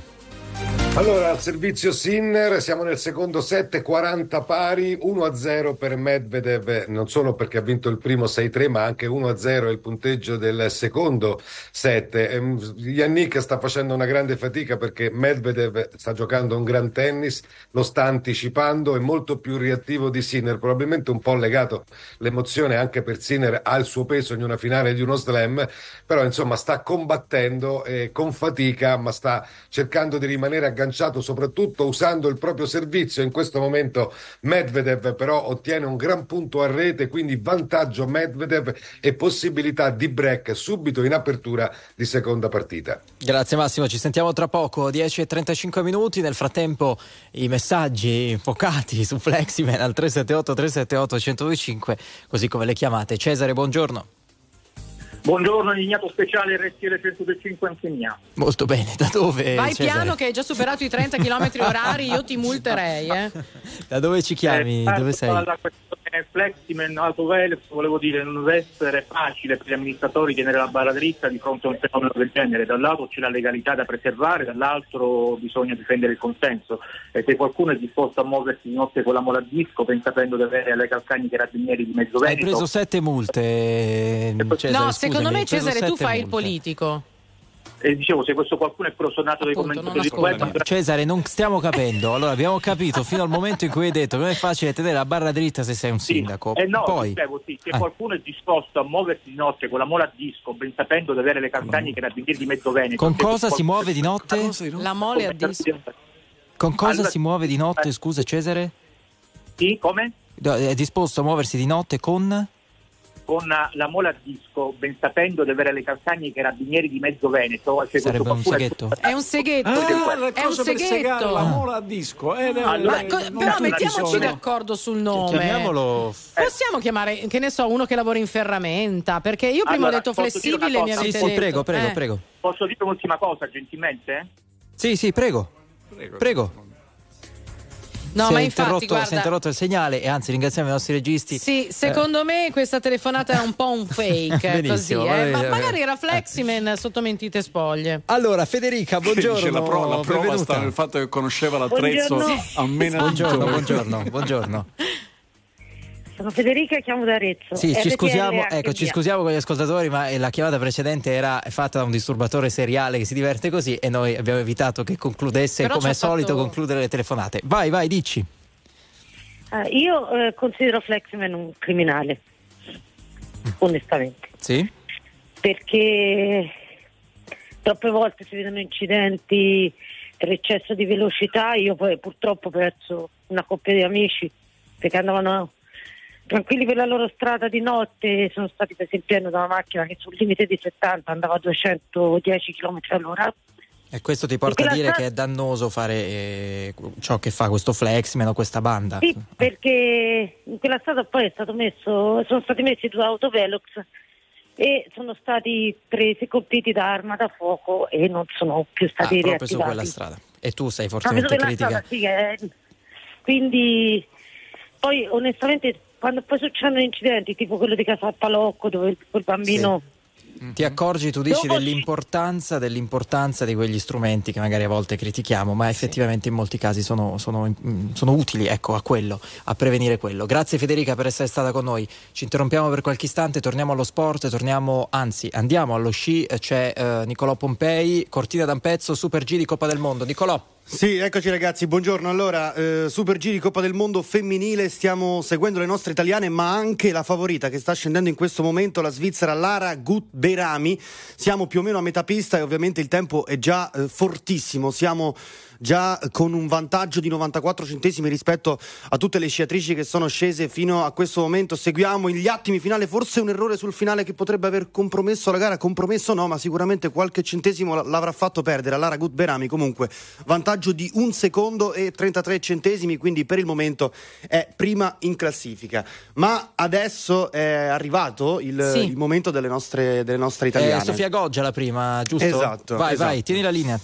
Allora, al servizio Sinner, siamo nel secondo set, quaranta pari, uno a zero per Medvedev, non solo perché ha vinto il primo sei tre, ma anche uno a zero è il punteggio del secondo set. Jannik sta facendo una grande fatica perché Medvedev sta giocando un gran tennis, lo sta anticipando, è molto più reattivo di Sinner, probabilmente un po' legato l'emozione anche per Sinner al suo peso in una finale di uno slam, però insomma sta combattendo eh, con fatica, ma sta cercando di rimanere agganciato, soprattutto usando il proprio servizio. In questo momento Medvedev però ottiene un gran punto a rete, quindi vantaggio Medvedev e possibilità di break subito in apertura di seconda partita. Grazie Massimo, ci sentiamo tra poco, dieci e trentacinque minuti. Nel frattempo i messaggi focati su Fleximan al tre sette otto tre sette otto uno zero due cinque, così come le chiamate. Cesare, buongiorno. Buongiorno, Indignato Speciale, R T L centodue e cinque anche mia. Molto bene, da dove? Vai Cesare? Piano che hai già superato i trenta chilometri orari, io ti multerei. Eh. Da dove ci chiami? Eh, dove sei? La questione Fleximan, Auto Velox, volevo dire, non deve essere facile per gli amministratori tenere la barra dritta di fronte a un fenomeno del genere. Dall'altro c'è la legalità da preservare, dall'altro bisogna difendere il consenso. E se qualcuno è disposto a muoversi di notte con la mola a disco, ben sapendo di avere alle calcagni carabinieri di mezzo Veneto... Hai preso sette multe, Cesare. No, scusa. Secondo me Cesare tu fai il politico. E dicevo, se questo qualcuno è prosonato dai commentatori di web... Cesare, non stiamo capendo. Allora, abbiamo capito fino al momento in cui hai detto non è facile tenere la barra dritta se sei un sì. sindaco. Eh no, Poi... dicevo, sì, se ah. qualcuno è disposto a muoversi di notte con la mola a disco, ben sapendo di avere le calcagni carabinieri di mezzo Veneto... Con cosa si muove di notte? La mole a disco. Con cosa allora... si muove di notte, scusa Cesare? Sì, come? È disposto a muoversi di notte con... con la mola a disco, ben sapendo di avere le calzagne i carabinieri di mezzo Veneto. Cioè sarebbe un seghetto. È un seghetto. Ah, è un seghetto. La mola a disco. Eh, ah, allora, eh, co- però mettiamoci d'accordo sul nome. Chiamiamolo. Possiamo eh. chiamare, che ne so, uno che lavora in ferramenta, perché io prima allora, ho detto flessibile e mi avete sì, detto. Sì, prego, prego, eh. prego. Posso dire un'ultima cosa, gentilmente? Sì, sì, prego. Prego. prego. No, si ma è infatti, interrotto, guarda, si è interrotto il segnale e anzi ringraziamo i nostri registi. Sì, secondo eh. me questa telefonata è un po' un fake, così, eh. vabbè, ma vabbè. magari era Fleximan eh. sotto mentite spoglie. Allora Federica, buongiorno. La, pro, la prova sta nel fatto che conosceva l'attrezzo a meno. Buongiorno, buongiorno, buongiorno. Sono Federica e chiamo da Arezzo. Sì, ci scusiamo, ecco, ci scusiamo con gli ascoltatori, ma la chiamata precedente era fatta da un disturbatore seriale che si diverte così e noi abbiamo evitato che concludesse. Però come al solito fatto... concludere le telefonate. Vai, vai, dici. Uh, io eh, considero Fleximan un criminale, onestamente. Sì? Perché troppe volte si vedono incidenti per eccesso di velocità. Io poi purtroppo ho perso una coppia di amici perché andavano tranquilli per la loro strada di notte, sono stati presi in pieno da una macchina che sul limite di settanta andava a duecentodieci chilometri all'ora. E questo ti porta a dire tra... che è dannoso fare eh, ciò che fa questo Fleximan, questa banda? Sì, perché in quella strada poi è stato messo, sono stati messi due autovelox e sono stati presi, colpiti da arma da fuoco e non sono più stati ah, reattivati. Proprio su quella strada. E tu sei fortemente critica. Strada, sì, eh. Quindi poi onestamente... Quando poi succedono incidenti, tipo quello di Casa Palocco, dove quel bambino... Sì. Ti accorgi, tu dici, dell'importanza dell'importanza di quegli strumenti che magari a volte critichiamo, ma effettivamente in molti casi sono, sono, sono utili, ecco, a quello, a prevenire quello. Grazie Federica per essere stata con noi. Ci interrompiamo per qualche istante, torniamo allo sport, torniamo, anzi, andiamo allo sci, c'è eh, Niccolò Pompei, Cortina d'Ampezzo, Super G di Coppa del Mondo. Niccolò. Sì, eccoci ragazzi, buongiorno. Allora, eh, Super G di Coppa del Mondo femminile, stiamo seguendo le nostre italiane, ma anche la favorita che sta scendendo in questo momento, la svizzera Lara Gut-Behrami. Siamo più o meno a metà pista e ovviamente il tempo è già eh, fortissimo, siamo già con un vantaggio di novantaquattro centesimi rispetto a tutte le sciatrici che sono scese fino a questo momento. Seguiamo gli attimi finale, forse un errore sul finale che potrebbe aver compromesso la gara, compromesso no, ma sicuramente qualche centesimo l'avrà fatto perdere a Lara Gut-Behrami. Comunque vantaggio di un secondo e trentatré centesimi, quindi per il momento è prima in classifica. Ma adesso è arrivato il, sì. il momento delle nostre, delle nostre italiane. Eh, Sofia Goggia la prima, giusto? Esatto. Vai, esatto. vai, tieni la linea.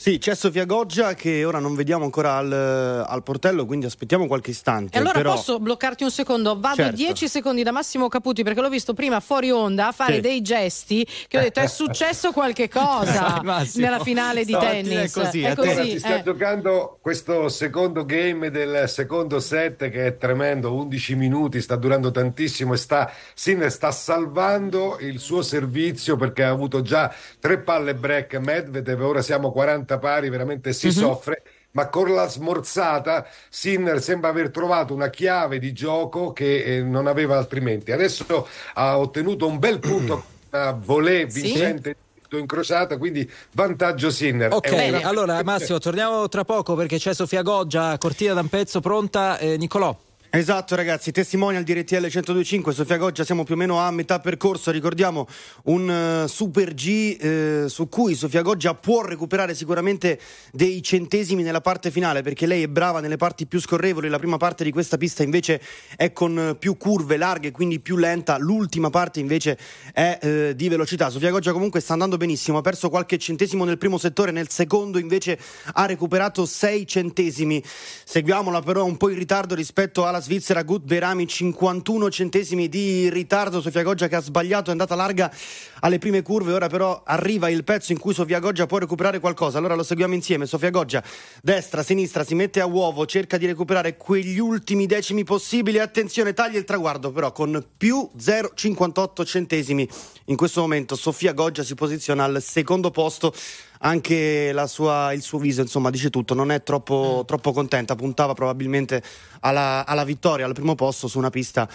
Sì, c'è Sofia Goggia che ora non vediamo ancora al, al portello, quindi aspettiamo qualche istante. E allora però... posso bloccarti un secondo? Vado certo. dieci secondi da Massimo Caputi, perché l'ho visto prima fuori onda a fare sì. dei gesti che ho detto è successo qualche cosa nella finale di Stamattina tennis. È così, è così. Ora, ci sta eh. giocando questo secondo game del secondo set che è tremendo, undici minuti, sta durando tantissimo e sta Sinner sta salvando il suo servizio perché ha avuto già tre palle break Medvedev, ora siamo quaranta pari, veramente si mm-hmm. soffre, ma con la smorzata Sinner sembra aver trovato una chiave di gioco che eh, non aveva altrimenti. Adesso ha ottenuto un bel punto a volée vincente sì? incrociata, quindi vantaggio Sinner. Ok, bene, una... allora Massimo torniamo tra poco perché c'è Sofia Goggia, Cortina d'Ampezzo pronta, eh, Niccolò. Esatto ragazzi, testimonial di R T L centodue e cinque, Sofia Goggia, siamo più o meno a metà percorso, ricordiamo un uh, Super G eh, su cui Sofia Goggia può recuperare sicuramente dei centesimi nella parte finale perché lei è brava nelle parti più scorrevoli, la prima parte di questa pista invece è con più curve larghe, quindi più lenta, l'ultima parte invece è eh, di velocità. Sofia Goggia comunque sta andando benissimo, ha perso qualche centesimo nel primo settore, nel secondo invece ha recuperato sei centesimi, seguiamola però un po' in ritardo rispetto alla Svizzera Gut-Behrami, cinquantuno centesimi di ritardo. Sofia Goggia che ha sbagliato, è andata larga alle prime curve, ora però arriva il pezzo in cui Sofia Goggia può recuperare qualcosa, allora lo seguiamo insieme. Sofia Goggia destra, sinistra, si mette a uovo, cerca di recuperare quegli ultimi decimi possibili, attenzione, taglia il traguardo però con più zero virgola cinquantotto centesimi. In questo momento Sofia Goggia si posiziona al secondo posto, anche la sua, il suo viso insomma dice tutto, non è troppo, troppo contenta, puntava probabilmente alla, alla vittoria, al primo posto su una pista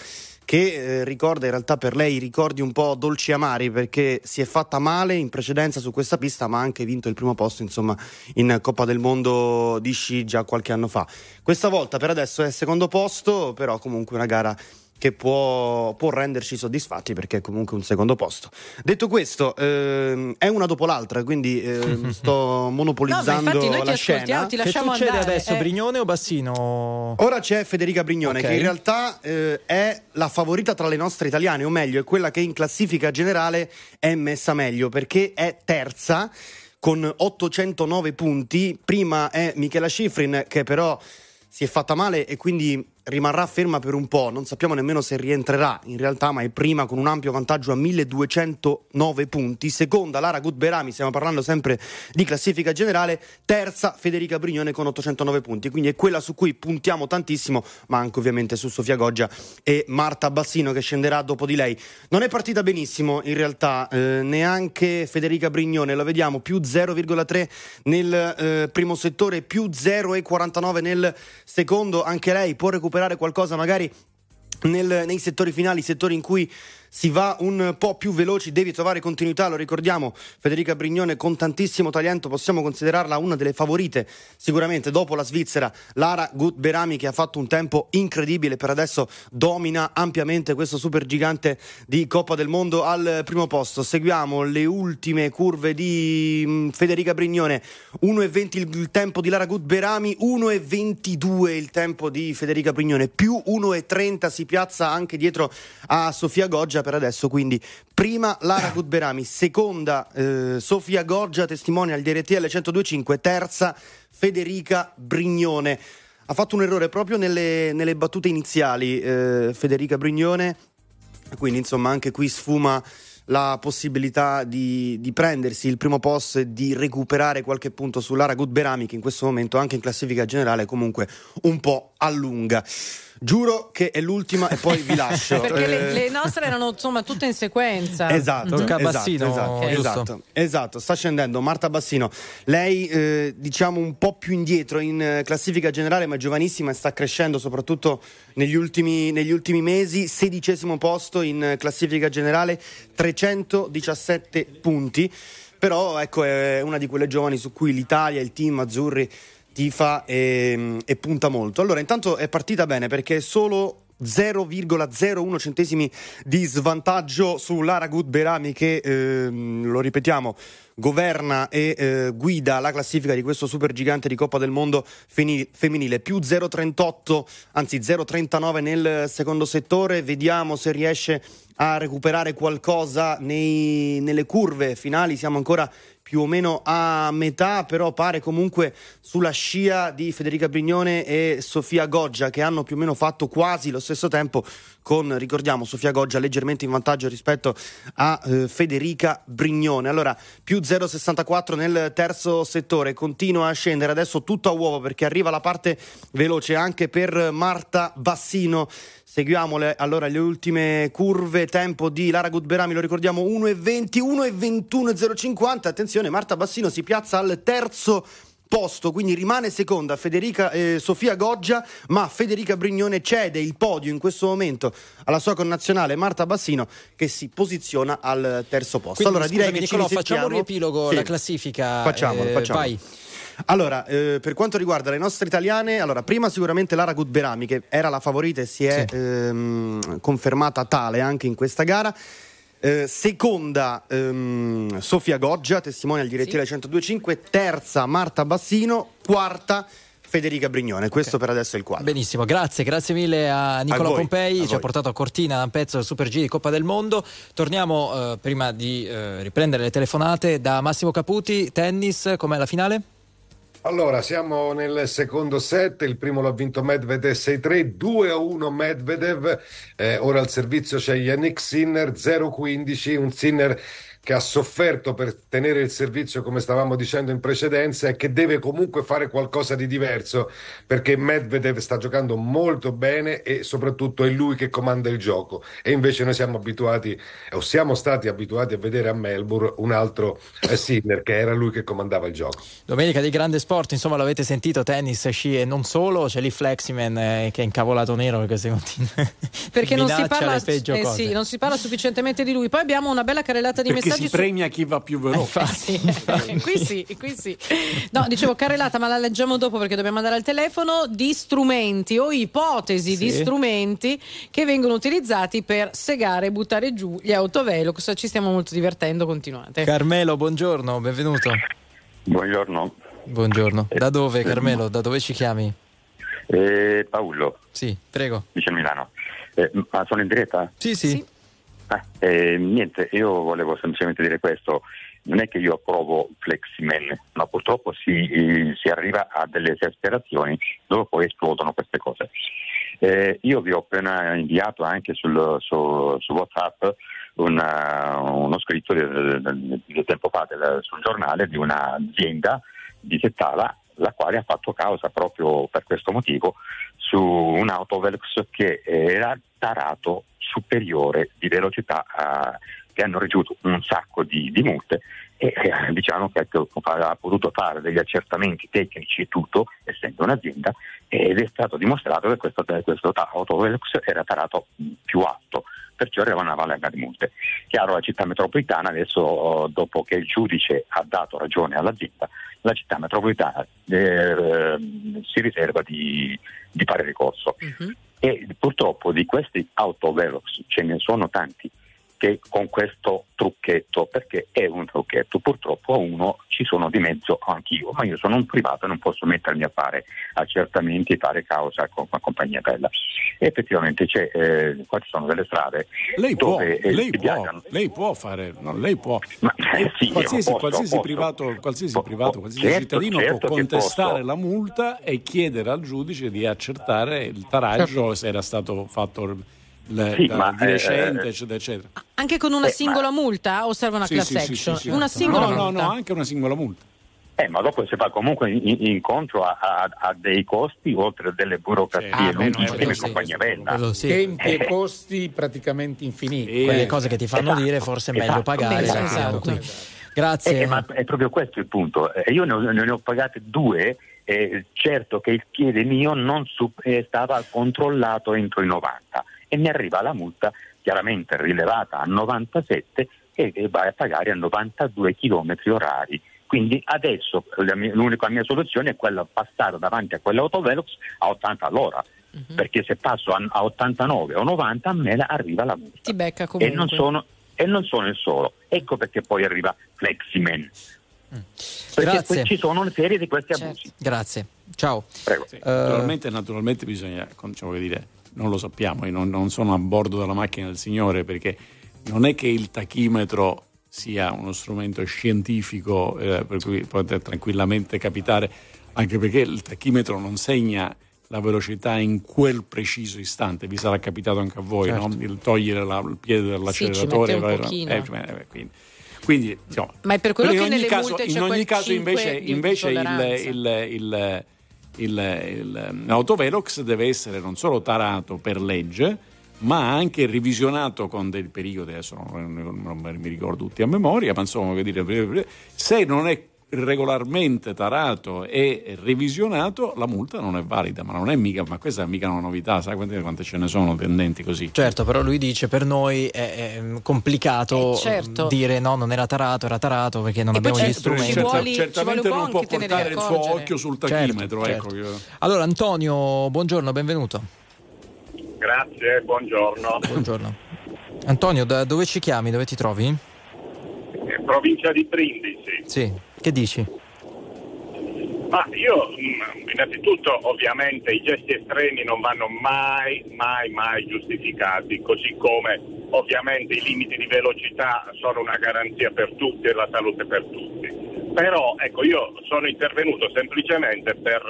che eh, ricorda in realtà per lei ricordi un po' dolci e amari perché si è fatta male in precedenza su questa pista ma ha anche vinto il primo posto insomma in Coppa del Mondo di sci già qualche anno fa. Questa volta per adesso è secondo posto, però comunque una gara che può, può renderci soddisfatti perché è comunque un secondo posto. Detto questo, ehm, è una dopo l'altra, quindi ehm, sto monopolizzando no, noi la scena. Ti che succede andare, adesso, eh. Brignone o Bassino? Ora c'è Federica Brignone, okay. che in realtà eh, è la favorita tra le nostre italiane, o meglio è quella che in classifica generale è messa meglio perché è terza con ottocentonove punti, prima è Mikaela Shiffrin che però si è fatta male e quindi rimarrà ferma per un po', non sappiamo nemmeno se rientrerà in realtà, ma è prima con un ampio vantaggio a milleduecentonove punti, seconda Lara Gut-Behrami, stiamo parlando sempre di classifica generale, terza Federica Brignone con ottocentonove punti, quindi è quella su cui puntiamo tantissimo, ma anche ovviamente su Sofia Goggia e Marta Bassino che scenderà dopo di lei. Non è partita benissimo in realtà, eh, neanche Federica Brignone, lo vediamo, più zero virgola tre nel eh, primo settore, più zero virgola quarantanove nel secondo, anche lei può recuperare qualcosa magari nel, nei settori finali, settori in cui si va un po' più veloci, devi trovare continuità, lo ricordiamo, Federica Brignone con tantissimo talento, possiamo considerarla una delle favorite sicuramente dopo la Svizzera, Lara Gut-Behrami che ha fatto un tempo incredibile, per adesso domina ampiamente questo super gigante di Coppa del Mondo al primo posto. Seguiamo le ultime curve di Federica Brignone, uno e venti il tempo di Lara Gut-Behrami, uno e ventidue il tempo di Federica Brignone, più uno e trenta si piazza anche dietro a Sofia Goggia per adesso, quindi prima Lara Gut-Behrami, seconda eh, Sofia Goggia, testimonial di R T L centodue e cinque, terza Federica Brignone. Ha fatto un errore proprio nelle, nelle battute iniziali eh, Federica Brignone, quindi insomma anche qui sfuma la possibilità di, di prendersi il primo posto e di recuperare qualche punto su Lara Gut-Behrami che in questo momento anche in classifica generale comunque un po' allunga. Giuro che è l'ultima e poi vi lascio. Perché eh... le, le nostre erano insomma tutte in sequenza. Esatto, mm-hmm. Bassino, esatto, okay. esatto, esatto. Sta scendendo Marta Bassino. Lei eh, diciamo un po' più indietro in classifica generale, ma giovanissima e sta crescendo soprattutto negli ultimi, negli ultimi mesi. Sedicesimo posto in classifica generale, trecentodiciassette punti. però ecco è una di quelle giovani su cui l'Italia, il team azzurri tifa e, e punta molto. Allora intanto è partita bene perché solo zero virgola zero uno centesimi di svantaggio su Lara Gut-Behrami che, ehm, lo ripetiamo, governa e eh, guida la classifica di questo supergigante di Coppa del Mondo femminile, più zero virgola trentotto, anzi zero virgola trentanove nel secondo settore. Vediamo se riesce a recuperare qualcosa nei, nelle curve finali, siamo ancora più o meno a metà, però pare comunque sulla scia di Federica Brignone e Sofia Goggia, che hanno più o meno fatto quasi lo stesso tempo, con, ricordiamo, Sofia Goggia leggermente in vantaggio rispetto a eh, Federica Brignone. Allora, più zero virgola sessantaquattro nel terzo settore, continua a scendere adesso tutto a uovo perché arriva la parte veloce anche per Marta Bassino. Seguiamole allora le ultime curve, tempo di Lara Gut-Behrami, lo ricordiamo, uno virgola venti, uno virgola ventuno zero cinquanta. Attenzione, Marta Bassino si piazza al terzo posto, quindi rimane seconda Federica eh, Sofia Goggia, ma Federica Brignone cede il podio in questo momento alla sua connazionale Marta Bassino, che si posiziona al terzo posto. Quindi, allora direi che Niccolò, ci facciamo un riepilogo, sì, la classifica. Facciamolo, eh, facciamo. Vai. Allora, eh, per quanto riguarda le nostre italiane, allora prima sicuramente Lara Gut-Behrami, che era la favorita e si è sì. ehm, confermata tale anche in questa gara. Eh, seconda ehm, Sofia Goggia, testimonial di R T L sì. centodue e cinque, terza Marta Bassino, quarta Federica Brignone. Questo okay. per adesso è il quadro. Benissimo, grazie, grazie mille a Niccolò Pompei, a ci ha portato a Cortina d'Ampezzo del Super G di Coppa del Mondo. Torniamo eh, prima di eh, riprendere le telefonate da Massimo Caputi. Tennis, com'è la finale? Allora, siamo nel secondo set, il primo l'ha vinto Medvedev sei tre, due a uno Medvedev, eh, ora al servizio c'è Jannik Sinner zero quindici, un Sinner che ha sofferto per tenere il servizio, come stavamo dicendo in precedenza, e che deve comunque fare qualcosa di diverso perché Medvedev sta giocando molto bene e soprattutto è lui che comanda il gioco, e invece noi siamo abituati o siamo stati abituati a vedere a Melbourne un altro eh, Sinner che era lui che comandava il gioco. Domenica di grande sport, insomma, l'avete sentito, tennis, sci e non solo, c'è lì Fleximan eh, che è incavolato nero perché si continua perché non si parla eh, sì, non si parla sufficientemente di lui. Poi abbiamo una bella carrellata di messaggi. Si premia chi va più veloce. Eh, sì, eh, qui sì, qui sì. No, dicevo carrellata, ma la leggiamo dopo perché dobbiamo andare al telefono, di strumenti o ipotesi sì. di strumenti che vengono utilizzati per segare e buttare giù gli autovelox. Ci stiamo molto divertendo, continuate. Carmelo, buongiorno, benvenuto. Buongiorno. Buongiorno. Da dove, Carmelo? Da dove ci chiami? Eh, Paolo. Sì, prego. Dice Milano. Eh, ma sono in diretta? Sì, sì. sì. Ah, eh, niente, io volevo semplicemente dire questo, non è che io approvo Fleximan, ma purtroppo si, eh, si arriva a delle esasperazioni dove poi esplodono queste cose. Eh, io vi ho appena inviato anche sul, su, su WhatsApp una, uno scritto di tempo fa del, sul giornale di un'azienda di Settala, la quale ha fatto causa proprio per questo motivo su un autovelox che era tarato superiore di velocità, eh, che hanno ricevuto un sacco di, di multe e eh, diciamo che ha potuto fare degli accertamenti tecnici e tutto, essendo un'azienda, ed è stato dimostrato che questo, questo autovelox era tarato più alto, perciò arriva una valanga di multe. Chiaro, la città metropolitana adesso, dopo che il giudice ha dato ragione all'azienda, la città metropolitana eh, si riserva di, di fare ricorso. Uh-huh. E purtroppo di questi autovelox ce ne sono tanti che con questo trucchetto, perché è un trucchetto, purtroppo a uno ci sono di mezzo anch'io, ma io sono un privato e non posso mettermi a fare accertamenti e fare causa con una compagnia bella. E effettivamente c'è, eh, qua ci sono delle strade lei dove può, eh, lei, può lei può fare, no, lei può, ma, eh, sì, qualsiasi, posso, qualsiasi, posso, privato, qualsiasi po- privato, qualsiasi certo, cittadino certo può contestare la multa e chiedere al giudice di accertare il taraggio, se era stato fatto Le, sì, da, ma, di recente, eh, eccetera, eccetera. Anche con una eh, singola ma... multa o serve una sì, class sì, action? Sì, sì, sì, una certo. singola no, multa. No, no, anche una singola multa. Eh, ma dopo si fa comunque incontro a, a, a dei costi, oltre a delle burocrazie, ah, non come sì, compagnia bella, sì. tempi e costi praticamente infiniti. Eh, Quelle cose che ti fanno esatto, dire forse è esatto, meglio pagare. Esatto, esatto. Esatto. Grazie. Eh, ma è proprio questo il punto. Eh, io ne ho, ne ho pagate due. Eh, certo che il piede mio non sub- eh, stava controllato entro i novanta. E mi arriva la multa chiaramente rilevata a novantasette e vai a pagare a novantadue chilometri orari. Quindi adesso la mia, l'unica mia soluzione è quella di passare davanti a quell'autovelox a ottanta all'ora, uh-huh. perché se passo a, a ottantanove o novanta a me la arriva la multa. Ti becca comunque. E non sono, e non sono il solo. Ecco perché poi arriva Fleximan. Mm. Perché poi ci sono una serie di questi abusi. Certo. Grazie. Ciao. Prego. Sì, uh... naturalmente, naturalmente bisogna, diciamo, che dire, non lo sappiamo, io non, non sono a bordo della macchina del signore, perché non è che il tachimetro sia uno strumento scientifico eh, per cui può tranquillamente capitare, anche perché il tachimetro non segna la velocità in quel preciso istante. Vi sarà capitato anche a voi, certo. no? Il togliere la, il piede dall'acceleratore, sì, eh, eh, quindi, quindi insomma. Ma è per quello che nelle caso, multe c'è in ogni caso invece, invece il, il, il, il, l'autovelox deve essere non solo tarato per legge, ma anche revisionato con dei periodi, adesso non, non, non mi ricordo tutti a memoria, ma insomma, che dire, se non è regolarmente tarato e revisionato, la multa non è valida. Ma non è mica, ma questa è mica una novità, sai quante, quante ce ne sono tendenti così. Certo, però lui dice per noi è, è complicato eh, certo. dire no, non era tarato, era tarato perché non e abbiamo gli certo, strumenti. Ci vuole, certamente ci non può portare il suo occhio sul tachimetro. Certo, certo. Ecco. Allora Antonio, buongiorno, benvenuto. Grazie, buongiorno. Buongiorno. Antonio, da dove ci chiami? Dove ti trovi? Eh, provincia di Brindisi. Sì. Che dici? Ma io innanzitutto ovviamente i gesti estremi non vanno mai, mai, mai giustificati, così come ovviamente i limiti di velocità sono una garanzia per tutti e la salute per tutti. Però ecco, io sono intervenuto semplicemente per,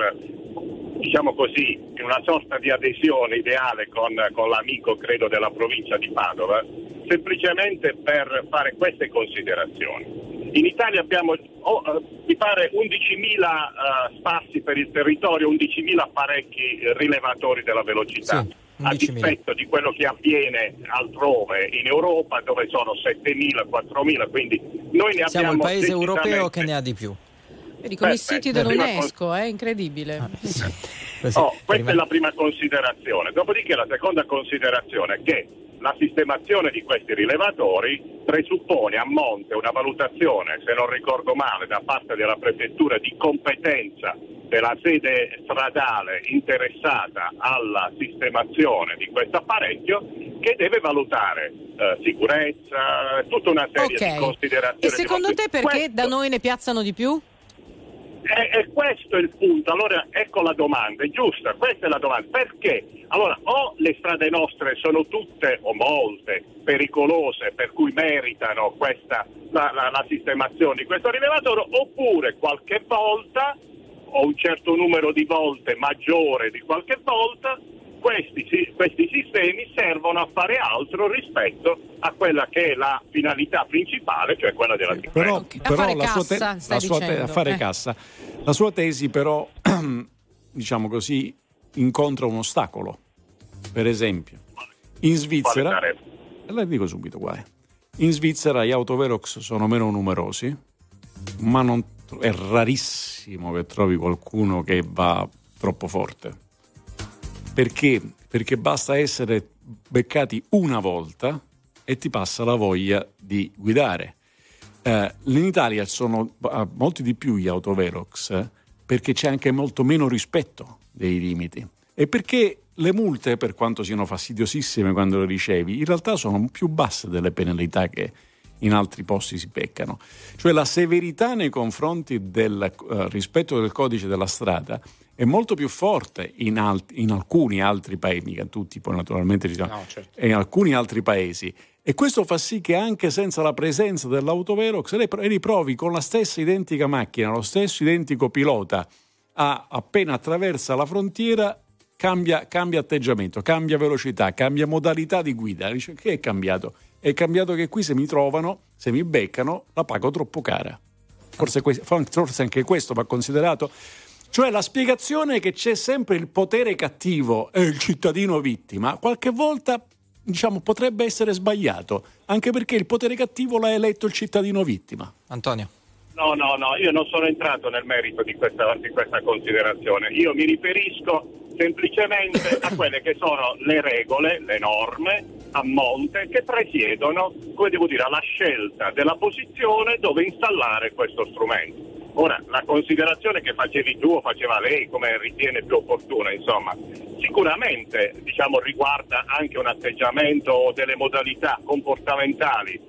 diciamo così, in una sorta di adesione ideale con, con l'amico, credo, della provincia di Padova, semplicemente per fare queste considerazioni. In Italia abbiamo, oh, mi pare, undicimila uh, spazi per il territorio, undicimila apparecchi rilevatori della velocità, sì, a dispetto di quello che avviene altrove in Europa, dove sono settemila, quattromila, quindi noi ne siamo abbiamo... Siamo il paese europeo che ne ha di più. Vedi, con i siti dell'UNESCO, con... è incredibile. Ah, sì. Oh, questa è la prima considerazione. Dopodiché la seconda considerazione è che la sistemazione di questi rilevatori presuppone a monte una valutazione, se non ricordo male, da parte della prefettura di competenza della sede stradale interessata alla sistemazione di questo apparecchio, che deve valutare eh, sicurezza, tutta una serie okay. di considerazioni. E secondo te perché questo... da noi ne piazzano di più? È, è questo il punto. Allora ecco la domanda, è giusta, questa è la domanda. Perché? Allora, o le strade nostre sono tutte o molte pericolose, per cui meritano questa la, la, la sistemazione di questo rilevatore, oppure qualche volta, o un certo numero di volte maggiore di qualche volta, questi, questi sistemi servono a fare altro rispetto a quella che è la finalità principale, cioè quella della sicurezza. Però, okay. però a fare la cassa, sua te- stai la sua te- a fare eh. cassa. La sua tesi però, diciamo così, incontra un ostacolo. Per esempio, in Svizzera, la dico subito qua, eh. in Svizzera gli autovelox sono meno numerosi, ma non tro- è rarissimo che trovi qualcuno che va troppo forte. Perché? Perché basta essere beccati una volta e ti passa la voglia di guidare. Eh, in Italia sono molti di più gli autovelox, eh, perché c'è anche molto meno rispetto dei limiti. E perché le multe, per quanto siano fastidiosissime quando le ricevi, in realtà sono più basse delle penalità che in altri posti si beccano. Cioè la severità nei confronti del eh, rispetto del codice della strada è molto più forte in, alt- in alcuni altri paesi, mica tutti poi naturalmente ci sono, no, certo. in alcuni altri paesi, e questo fa sì che anche senza la presenza dell'autovelox riprovi con la stessa identica macchina, lo stesso identico pilota, a, appena attraversa la frontiera cambia, cambia atteggiamento, cambia velocità, cambia modalità di guida. Dice, che è cambiato? È cambiato che qui se mi trovano, se mi beccano, la pago troppo cara. Forse, forse anche questo va considerato. Cioè la spiegazione è che c'è sempre il potere cattivo e il cittadino vittima, qualche volta, diciamo, potrebbe essere sbagliato, anche perché il potere cattivo l'ha eletto il cittadino vittima. Antonio. No, no, no, io non sono entrato nel merito di questa, di questa considerazione. Io mi riferisco semplicemente a quelle che sono le regole, le norme a monte che presiedono, come devo dire, alla scelta della posizione dove installare questo strumento. Ora, la considerazione che facevi tu o faceva lei, come ritiene più opportuna, insomma, sicuramente, diciamo, riguarda anche un atteggiamento o delle modalità comportamentali eh,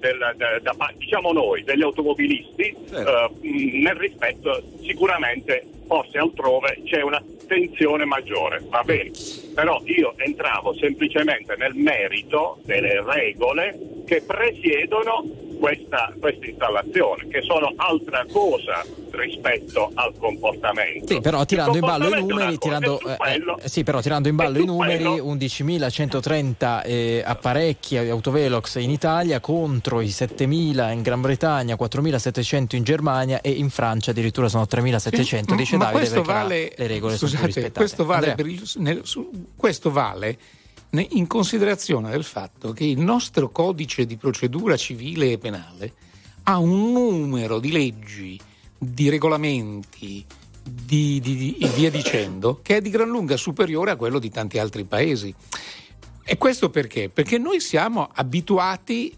del, de, da, diciamo noi, degli automobilisti, certo. eh, nel rispetto sicuramente forse altrove c'è un'attenzione maggiore, va bene, però io entravo semplicemente nel merito delle regole che presiedono questa, questa installazione, che sono altra cosa rispetto al comportamento. Sì, però tirando in ballo i numeri, tirando, quello, eh, sì, però tirando in ballo i numeri, undicimilacentotrenta eh, apparecchi autovelox in Italia contro i settemila in Gran Bretagna, quattromilasettecento in Germania e in Francia addirittura sono tremilasettecento. Dice ma Davide, questo vale, le regole scusate, sono più rispettate. Questo vale, per il, nel, su, questo vale in considerazione del fatto che il nostro codice di procedura civile e penale ha un numero di leggi, di regolamenti, di, di, di, via dicendo, che è di gran lunga superiore a quello di tanti altri paesi. E questo perché? Perché noi siamo abituati,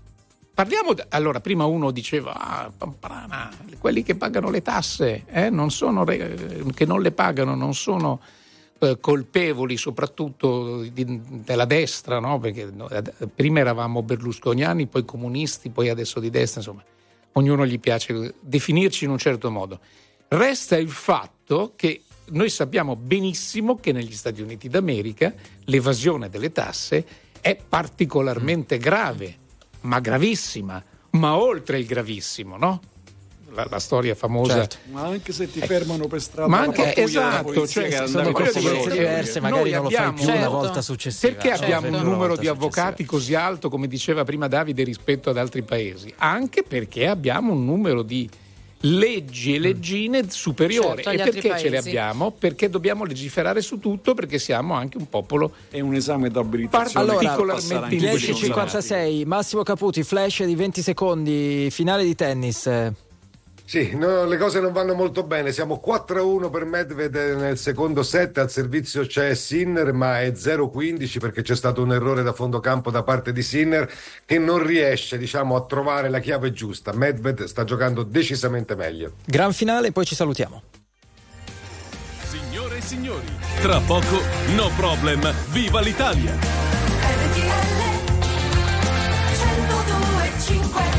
parliamo, allora prima uno diceva ah, Pamparana, quelli che pagano le tasse, eh, non sono, che non le pagano non sono colpevoli soprattutto di, della destra, no? Perché no, prima eravamo berlusconiani, poi comunisti, poi adesso di destra, insomma, ognuno gli piace definirci in un certo modo. Resta il fatto che noi sappiamo benissimo che negli Stati Uniti d'America l'evasione delle tasse è particolarmente grave, ma gravissima, ma oltre il gravissimo, no? La, la storia famosa, certo. Ma anche se ti eh. fermano per strada, ma anche esatto, cioè, sono conseguenze diverse, magari non lo fai più una volta successiva, perché certo, abbiamo un numero di avvocati successiva. Così alto, come diceva prima Davide, rispetto ad altri paesi, anche perché abbiamo un numero di leggi e leggine mm. superiore, certo, e perché paesi. Ce le abbiamo? Perché dobbiamo legiferare su tutto, perché siamo anche un popolo, è un esame d'abilitazione particolarmente dieci cinquantasei. Massimo Caputi, flash di venti secondi, finale di tennis. Sì, no, le cose non vanno molto bene, siamo quattro a uno per Medvedev nel secondo set, al servizio c'è Sinner ma è zero a quindici perché c'è stato un errore da fondo campo da parte di Sinner che non riesce, diciamo, a trovare la chiave giusta. Medvedev sta giocando decisamente meglio. Gran finale, poi ci salutiamo. Signore e signori, tra poco No Problem, viva l'Italia! R T L centodue e cinque.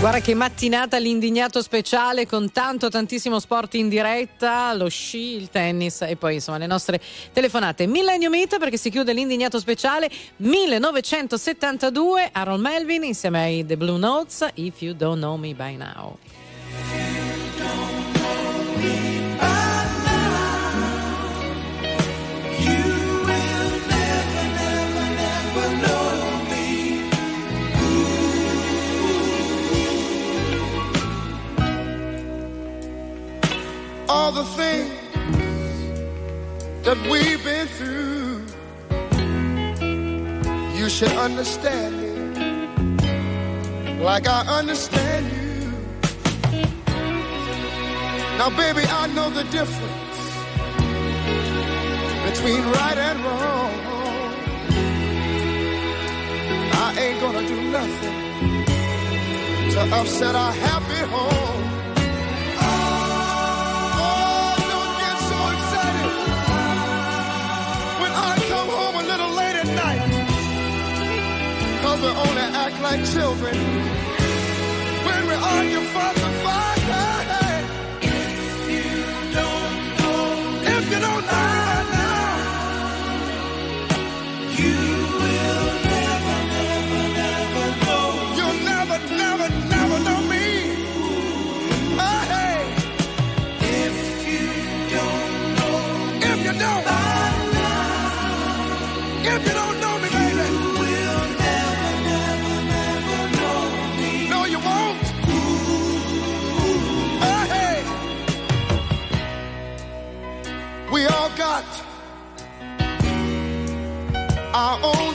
Guarda che mattinata l'Indignato Speciale, con tanto tantissimo sport in diretta, lo sci, il tennis e poi insomma le nostre telefonate. Millennium Meet, perché si chiude l'Indignato Speciale millenovecentosettantadue, Harold Melvin insieme ai The Blue Notes, If You Don't Know Me By Now. All the things that we've been through, you should understand me like I understand you. Now baby, I know the difference between right and wrong. I ain't gonna do nothing to upset our happy home. We only act like children when we argue, fuss and fight. If you don't know, if you don't know now, you will never, never, never know. You'll never, never, never know me. Oh, hey. If you don't know, if you don't know, if you don't. We all got our own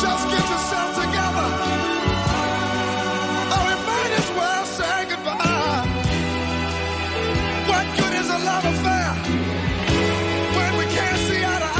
Just get yourself together, or we might as well say goodbye. What good is a love affair when we can't see eye to eye?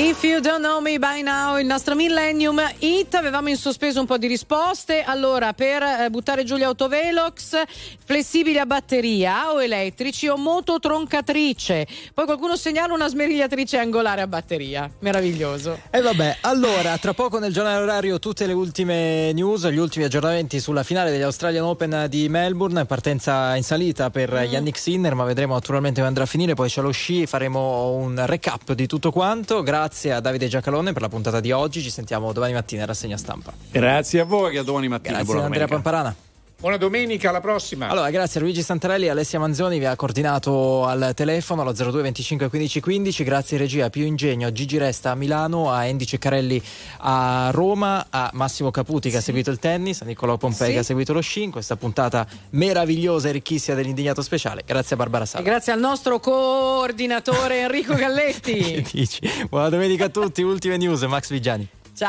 If you don't know me by now, il nostro Millennium Hit. Avevamo in sospeso un po' di risposte. Allora, per buttare giù gli autovelox, flessibili a batteria o elettrici o mototroncatrice. Poi qualcuno segnala una smerigliatrice angolare a batteria. Meraviglioso. E vabbè, allora, tra poco nel giornale orario tutte le ultime news, gli ultimi aggiornamenti sulla finale degli Australian Open di Melbourne. Partenza in salita per mm. Jannik Sinner, ma vedremo naturalmente come andrà a finire. Poi c'è lo sci, faremo un recap di tutto quanto. Grazie. Grazie a Davide Giacalone per la puntata di oggi. Ci sentiamo domani mattina in rassegna stampa. Grazie a voi, a domani mattina. Grazie a Andrea Pamparana. Buona domenica, alla prossima. Allora, grazie a Luigi Santarelli. Alessia Manzoni vi ha coordinato al telefono allo zero due venticinque quindici quindici. Grazie regia Pio Ingegno, a Gigi Resta a Milano, a Andy Ceccarelli a Roma, a Massimo Caputi che sì. ha seguito il tennis, a Niccolò Pompei sì. che ha seguito lo sci in questa puntata meravigliosa e ricchissima dell'Indignato Speciale. Grazie a Barbara Sala e grazie al nostro coordinatore Enrico Galletti. Che dici? Buona domenica a tutti. Ultime news, Max Vigiani.